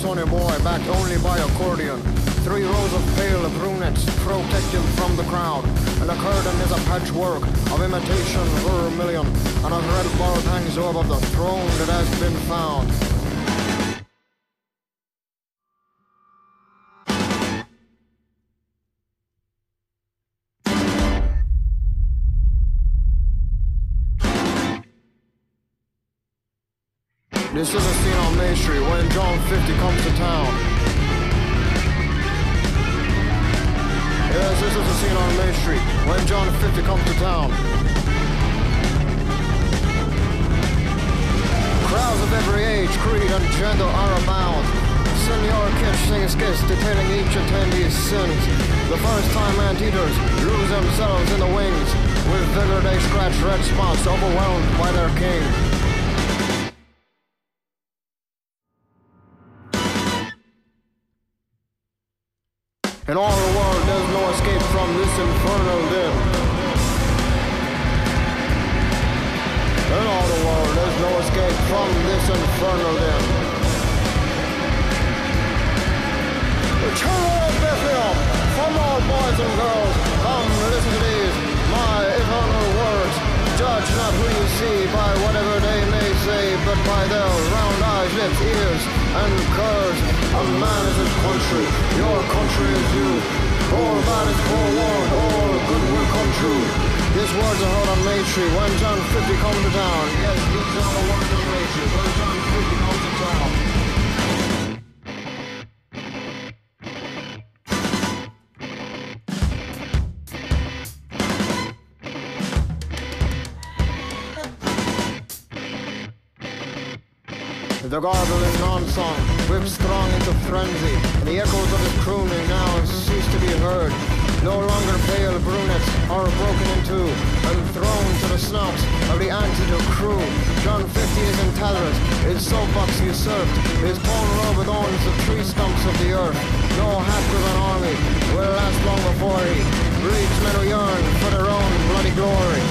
sonny boy, backed only by accordion. Three rows of pale brunettes protect him from the crowd, and the curtain is a patchwork of imitation vermilion, and a red bulb hangs over the throne that has been found. This is a scene on Main Street when John fifty comes to town. Yes, this is a scene on Main Street when John fifty comes to town. Crowds of every age, creed and gender are abound. Senior kids sing skits detailing each attendee's sins. The first-time anteaters lose themselves in the wings. With vigor they scratch red spots overwhelmed by their king. In all the world, there's no escape from this infernal din. In all the world, there's no escape from this infernal din. The children of Bethlehem, from all boys and girls, come listen to these, my eternal words. Judge not who you see by whatever they may say, but by their round eyes, lips, ears, and curves. A man is his country, your country is you. All that is forewarned, all good will come true. These words are heard on Main Street when John fifty comes to town. Yes, these are the words of Main Street when John fifty comes to town. The garbling non-song whips throng into frenzy, and the echoes of his crooning now have ceased to be heard. No longer pale brunettes are broken in two and thrown to the snouts of the antidote crew. John fifty is intolerant, his soapbox usurped, his torn robe adorns the tree stumps of the earth. No half of an army will last long before he breeds men who yearn for their own bloody glory.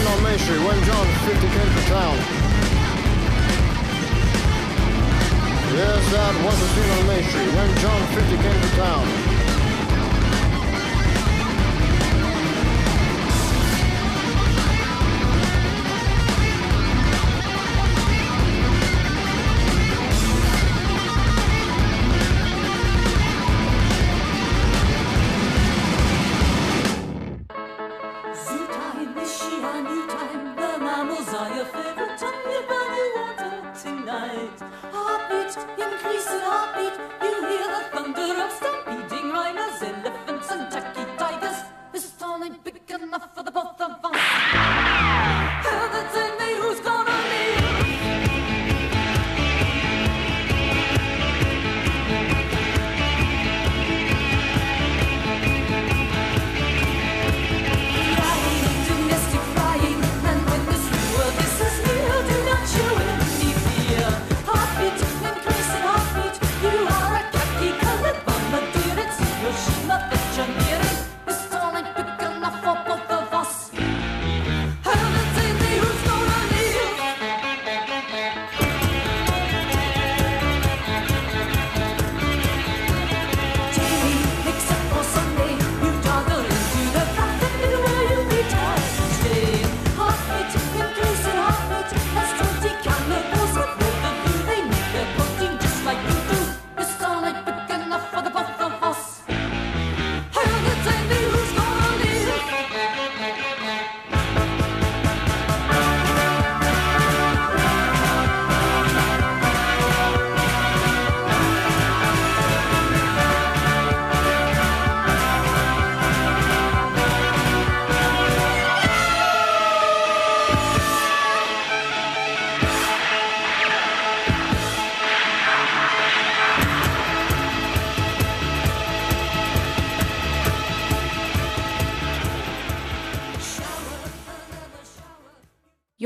On Main Street when John fifty came to town. Yes, that was the scene on Main Street when John fifty came to town. Increase in heartbeat, you hear the thunder of stampeding right.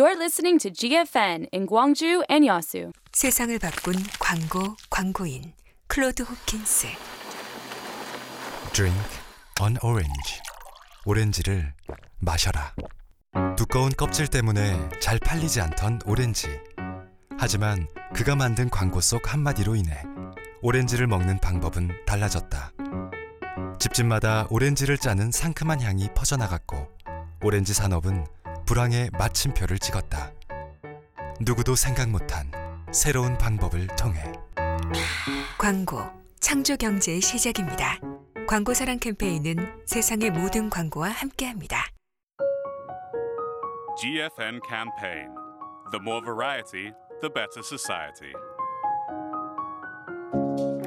You're listening to G F N in Gwangju and Yasu. 세상을 바꾼 광고, 광고인 클로드 호킨스. Drink an orange. 오렌지를 마셔라. 두꺼운 껍질 때문에 잘 팔리지 않던 오렌지. 하지만 그가 만든 광고 속 한마디로 인해 오렌지를 먹는 방법은 달라졌다. 집집마다 오렌지를 짜는 상큼한 향이 퍼져나갔고 오렌지 산업은 불황의 마침표를 찍었다. 누구도 생각 못한 새로운 방법을 통해 광고, 창조경제의 시작입니다. 광고사랑 캠페인은 세상의 모든 광고와 함께합니다. G F N campaign. The more variety, the better society.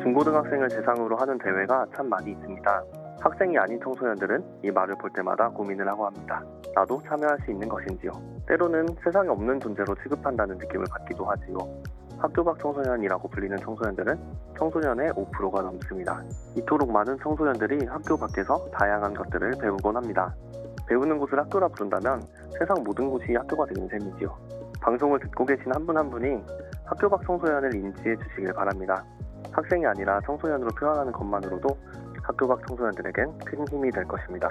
중고등학생을 대상으로 하는 대회가 참 많이 있습니다. 학생이 아닌 청소년들은 이 말을 볼 때마다 고민을 하고 합니다. 나도 참여할 수 있는 것인지요. 때로는 세상에 없는 존재로 취급한다는 느낌을 받기도 하지요. 학교 밖 청소년이라고 불리는 청소년들은 청소년의 오 퍼센트가 넘습니다. 이토록 많은 청소년들이 학교 밖에서 다양한 것들을 배우곤 합니다. 배우는 곳을 학교라 부른다면 세상 모든 곳이 학교가 되는 셈이지요. 방송을 듣고 계신 한 분 한 분이 학교 밖 청소년을 인지해 주시길 바랍니다. 학생이 아니라 청소년으로 표현하는 것만으로도 학교 밖 청소년들에겐 큰 힘이 될 것입니다.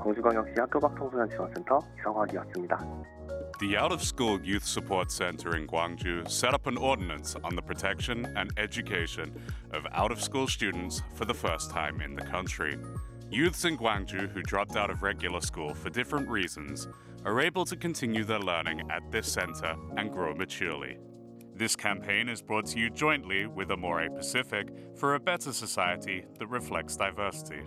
광주광역시 학교 밖 청소년 지원센터 이성학이었습니다. The Out-of-School Youth Support Center in Gwangju set up an ordinance on the protection and education of out-of-school students for the first time in the country. Youths in Gwangju who dropped out of regular school for different reasons are able to continue their learning at this center and grow maturely. This campaign is brought to you jointly with Amore Pacific for a better society that reflects diversity.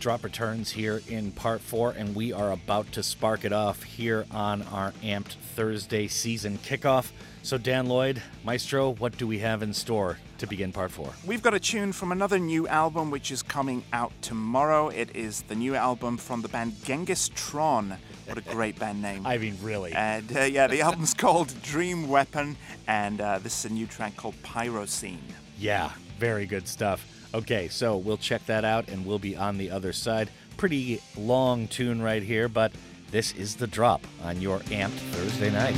Drop returns here in part four, and we are about to spark it off here on our Amped Thursday season kickoff. So Dan Lloyd, Maestro, what do we have in store to begin part four? We've got a tune from another new album which is coming out tomorrow. It is the new album from the band Genghis Tron. What a great band name. I mean, really. And uh, yeah, the album's called Dream Weapon, and uh, this is a new track called Pyrocene. Yeah, very good stuff. Okay, so we'll check that out, and we'll be on the other side. Pretty long tune right here, but this is The Drop on your Amped Thursday night.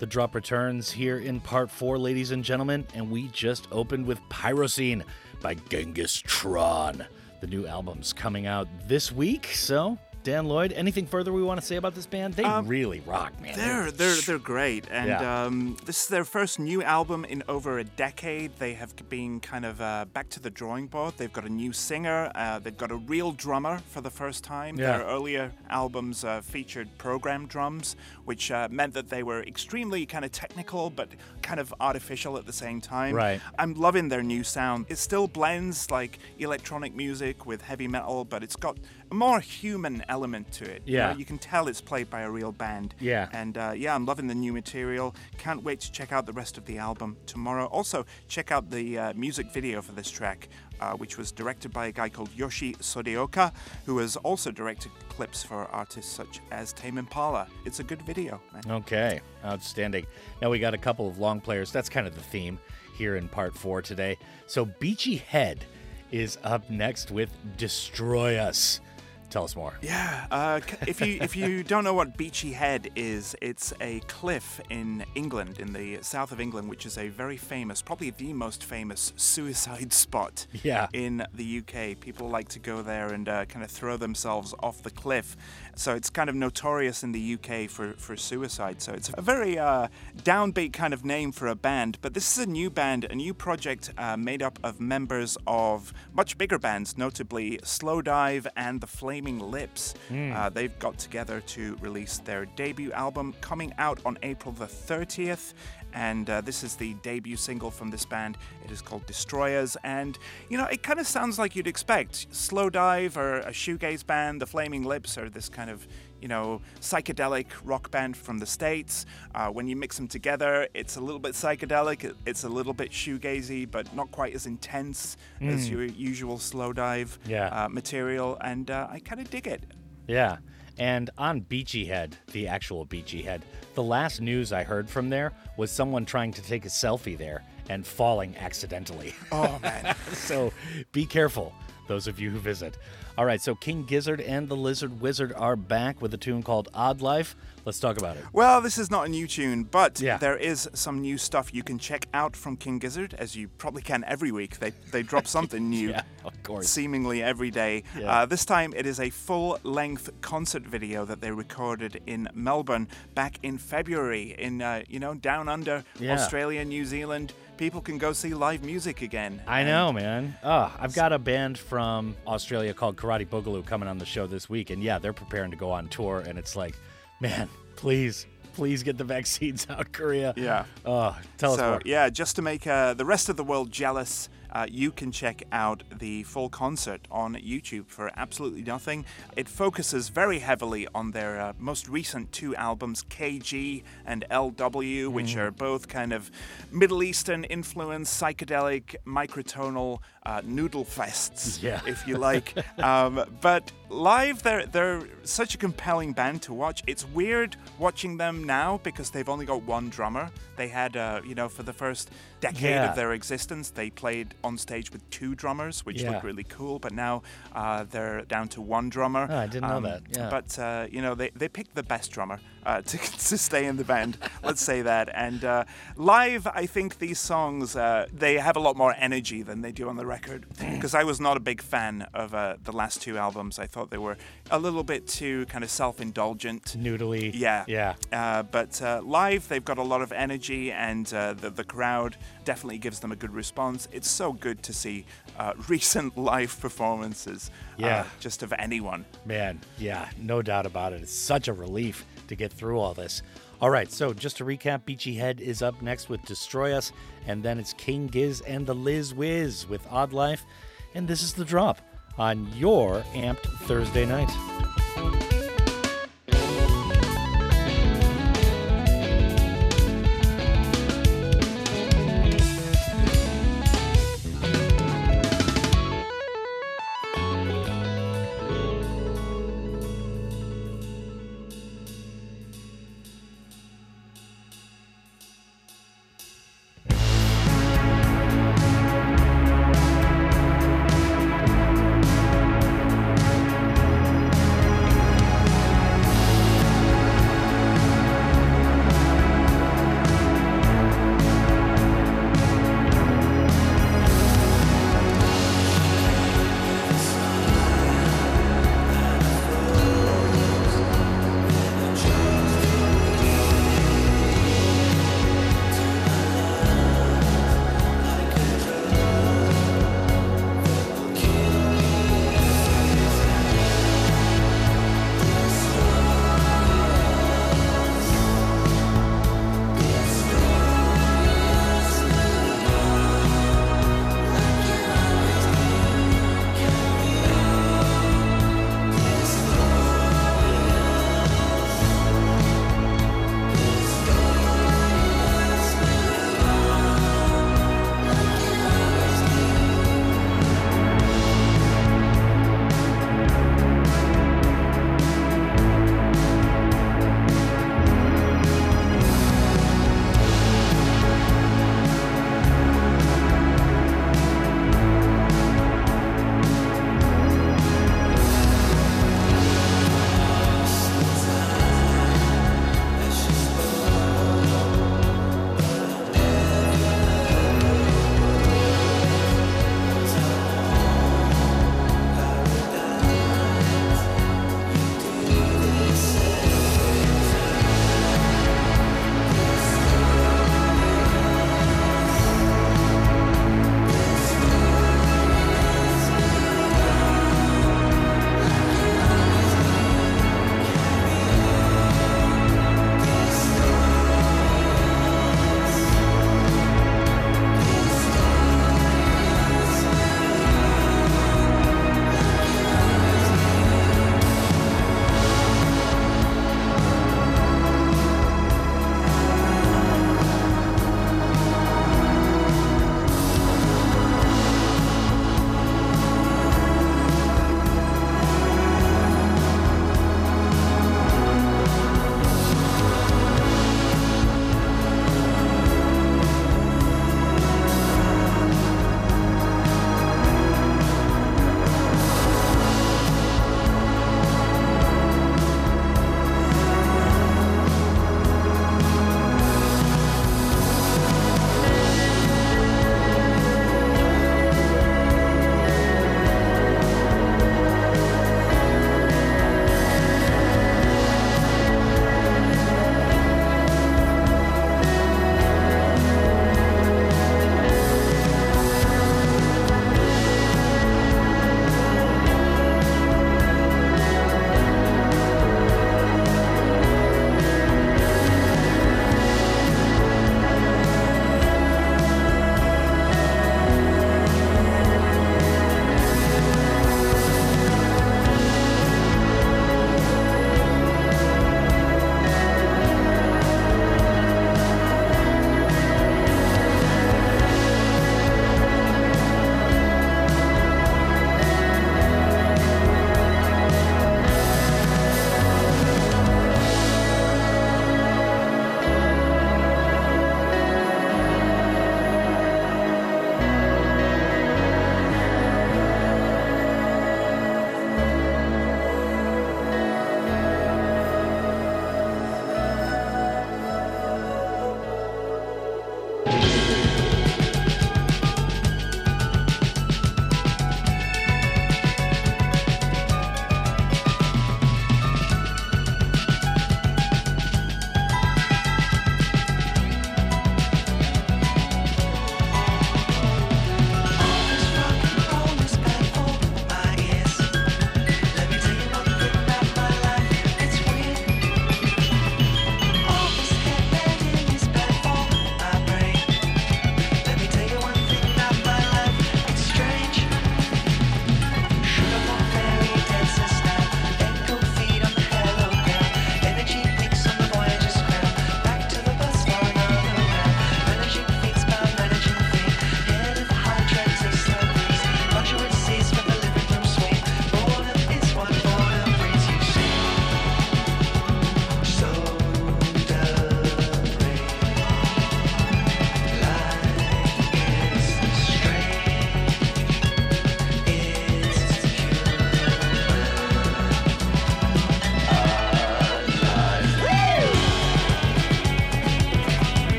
The drop returns here in part four, ladies and gentlemen, and we just opened with Pyrocene by Genghis Tron. The new album's coming out this week, so Dan Lloyd, anything further we want to say about this band? They um, really rock, man. They're they're they're great, and yeah. um, this is their first new album in over a decade. They have been kind of uh, back to the drawing board. They've got a new singer. Uh, they've got a real drummer for the first time. Yeah. Their earlier albums uh, featured program drums, which uh, meant that they were extremely kind of technical, but kind of artificial at the same time. Right. I'm loving their new sound. It still blends like electronic music with heavy metal, but it's got a more human element. element to it. Yeah. You know, you can tell it's played by a real band. Yeah. And uh, yeah, I'm loving the new material. Can't wait to check out the rest of the album tomorrow. Also, check out the uh, music video for this track, uh, which was directed by a guy called Yoshi Sodeoka, who has also directed clips for artists such as Tame Impala. It's a good video, man. Okay. Outstanding. Now we got a couple of long players. That's kind of the theme here in part four today. So Beachy Head is up next with Destroy Us. Tell us more. Yeah, uh, if you if you don't know what Beachy Head is, it's a cliff in England, in the south of England, which is a very famous, probably the most famous suicide spot yeah. in the U K. People like to go there and uh, kind of throw themselves off the cliff. So it's kind of notorious in the U K for, for suicide. So it's a very uh, downbeat kind of name for a band. But this is a new band, a new project uh, made up of members of much bigger bands, notably Slowdive and The Flamingosis. Lips. Mm. Uh, they've got together to release their debut album coming out on April the thirtieth, and uh, this is the debut single from this band. It is called Destroyers, and you know, it kind of sounds like you'd expect. Slowdive or a shoegaze band, The Flaming Lips are this kind of, you know, psychedelic rock band from the States. Uh, when you mix them together, it's a little bit psychedelic, it's a little bit shoegazy, but not quite as intense mm. as your usual Slowdive yeah. uh, material, and uh, I kind of dig it. Yeah, and on Beachy Head, the actual Beachy Head, the last news I heard from there was someone trying to take a selfie there and falling accidentally. Oh, man. So be careful, those of you who visit. All right, so King Gizzard and the Lizard Wizard are back with a tune called Odd Life. Let's talk about it. Well, this is not a new tune, but yeah. there is some new stuff you can check out from King Gizzard, as you probably can every week. They they drop something new yeah, of course. seemingly every day. Yeah. Uh, this time it is a full-length concert video that they recorded in Melbourne back in February in, uh, you know, down under, yeah. Australia, New Zealand. People can go see live music again. I know, man. Oh, I've got a band from Australia called Karate Boogaloo coming on the show this week, and yeah, they're preparing to go on tour, and it's like, man, please, please get the vaccines out, Korea. Yeah. Oh, tell so, us more. Yeah, just to make uh, the rest of the world jealous, uh, you can check out the full concert on YouTube for absolutely nothing. It focuses very heavily on their uh, most recent two albums, K G and L W, mm. which are both kind of Middle Eastern influenced, psychedelic, microtonal uh, noodle fests, yeah. if you like. um, but live, they're, they're such a compelling band to watch. It's weird watching them now because they've only got one drummer. They had, uh, you know, for the first decade yeah. of their existence, they played on stage with two drummers, which yeah. looked really cool. But now uh, they're down to one drummer. Oh, I didn't um, know that. Yeah. But, uh, you know, they, they picked the best drummer uh, to, to stay in the band. Let's say that. And uh, live, I think these songs, uh, they have a lot more energy than they do on the record. Because I was not a big fan of uh, the last two albums. I thought they were a little bit too kind of self-indulgent. Noodly. Yeah. Yeah. Uh, but uh, live, they've got a lot of energy, and uh, the, the crowd definitely gives them a good response. It's so good to see uh, recent live performances yeah. uh, just of anyone. Man, yeah, no doubt about it. It's such a relief to get through all this. All right, so just to recap, Beachy Head is up next with Destroy Us, and then it's King Giz and the Liz Wiz with Odd Life, and this is The Drop on your Amped Thursday night.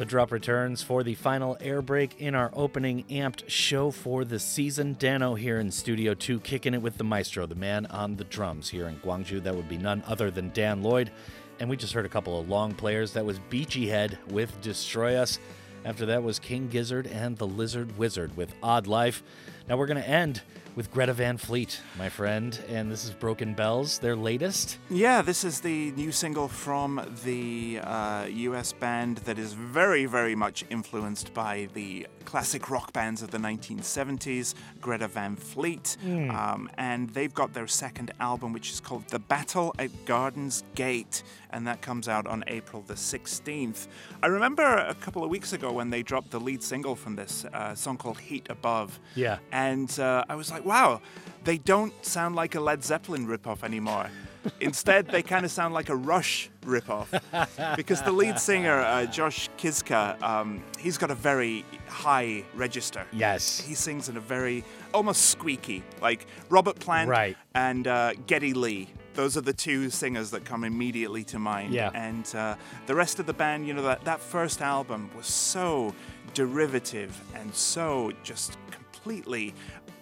The drop returns for the final air break in our opening amped show for the season. Dano here in Studio two, kicking it with the maestro, the man on the drums here in Gwangju. That would be none other than Dan Lloyd. And we just heard a couple of long players. That was Beachy Head with Destroy Us. After that was King Gizzard and the Lizard Wizard with Odd Life. Now we're going to end with Greta Van Fleet, my friend. And this is Broken Bells, their latest. Yeah, this is the new single from the uh, U S band that is very, very much influenced by the classic rock bands of the nineteen seventies, Greta Van Fleet. Mm. Um, and they've got their second album, which is called The Battle at Garden's Gate. And that comes out on April the sixteenth. I remember a couple of weeks ago when they dropped the lead single from this, uh, a song called Heat Above. Yeah. And uh, I was like, wow, they don't sound like a Led Zeppelin ripoff anymore. Instead, they kind of sound like a Rush ripoff. Because the lead singer, uh, Josh Kizka, um, he's got a very high register. Yes. He sings in a very, almost squeaky, like Robert Plant right. and uh, Geddy Lee. Those are the two singers that come immediately to mind. Yeah. And uh, the rest of the band, you know, that, that first album was so derivative and so just completely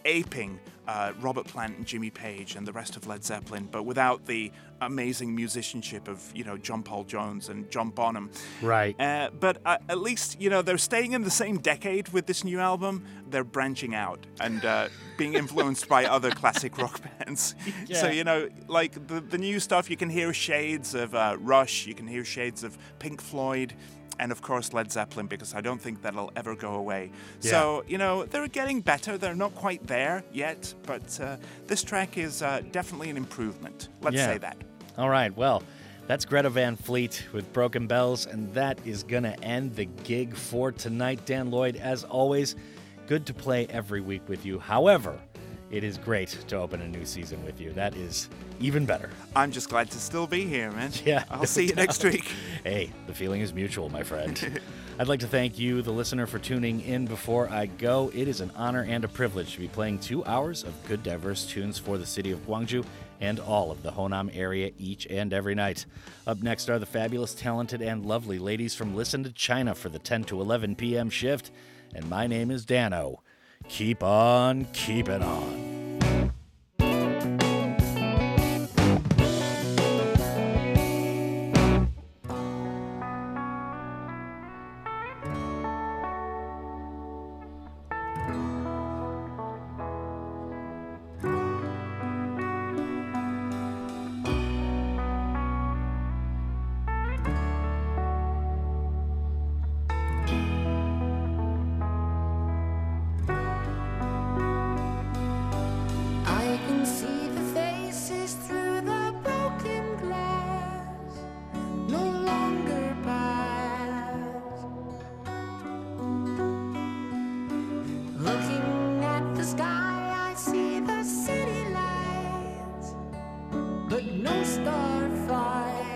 aping uh, Robert Plant and Jimmy Page and the rest of Led Zeppelin, but without the amazing musicianship of, you know, John Paul Jones and John Bonham. Right. Uh, but uh, at least, you know, they're staying in the same decade with this new album. They're branching out and uh, being influenced by other classic rock bands. Yeah. So, you know, like the, the new stuff, you can hear shades of uh, Rush, you can hear shades of Pink Floyd, and, of course, Led Zeppelin, because I don't think that'll ever go away. Yeah. So, you know, they're getting better. They're not quite there yet, but uh, this track is uh, definitely an improvement. Let's yeah. say that. All right. Well, that's Greta Van Fleet with Broken Bells, and that is going to end the gig for tonight. Dan Lloyd, as always, good to play every week with you. However, it is great to open a new season with you. That is even better. I'm just glad to still be here, man. Yeah. I'll no see you doubt. next week. Hey, the feeling is mutual, my friend. I'd like to thank you, the listener, for tuning in before I go. It is an honor and a privilege to be playing two hours of good, diverse tunes for the city of Gwangju and all of the Honam area each and every night. Up next are the fabulous, talented, and lovely ladies from Listen to China for the ten to eleven p.m. shift. And my name is Dano. Keep on keeping on. But no star flies.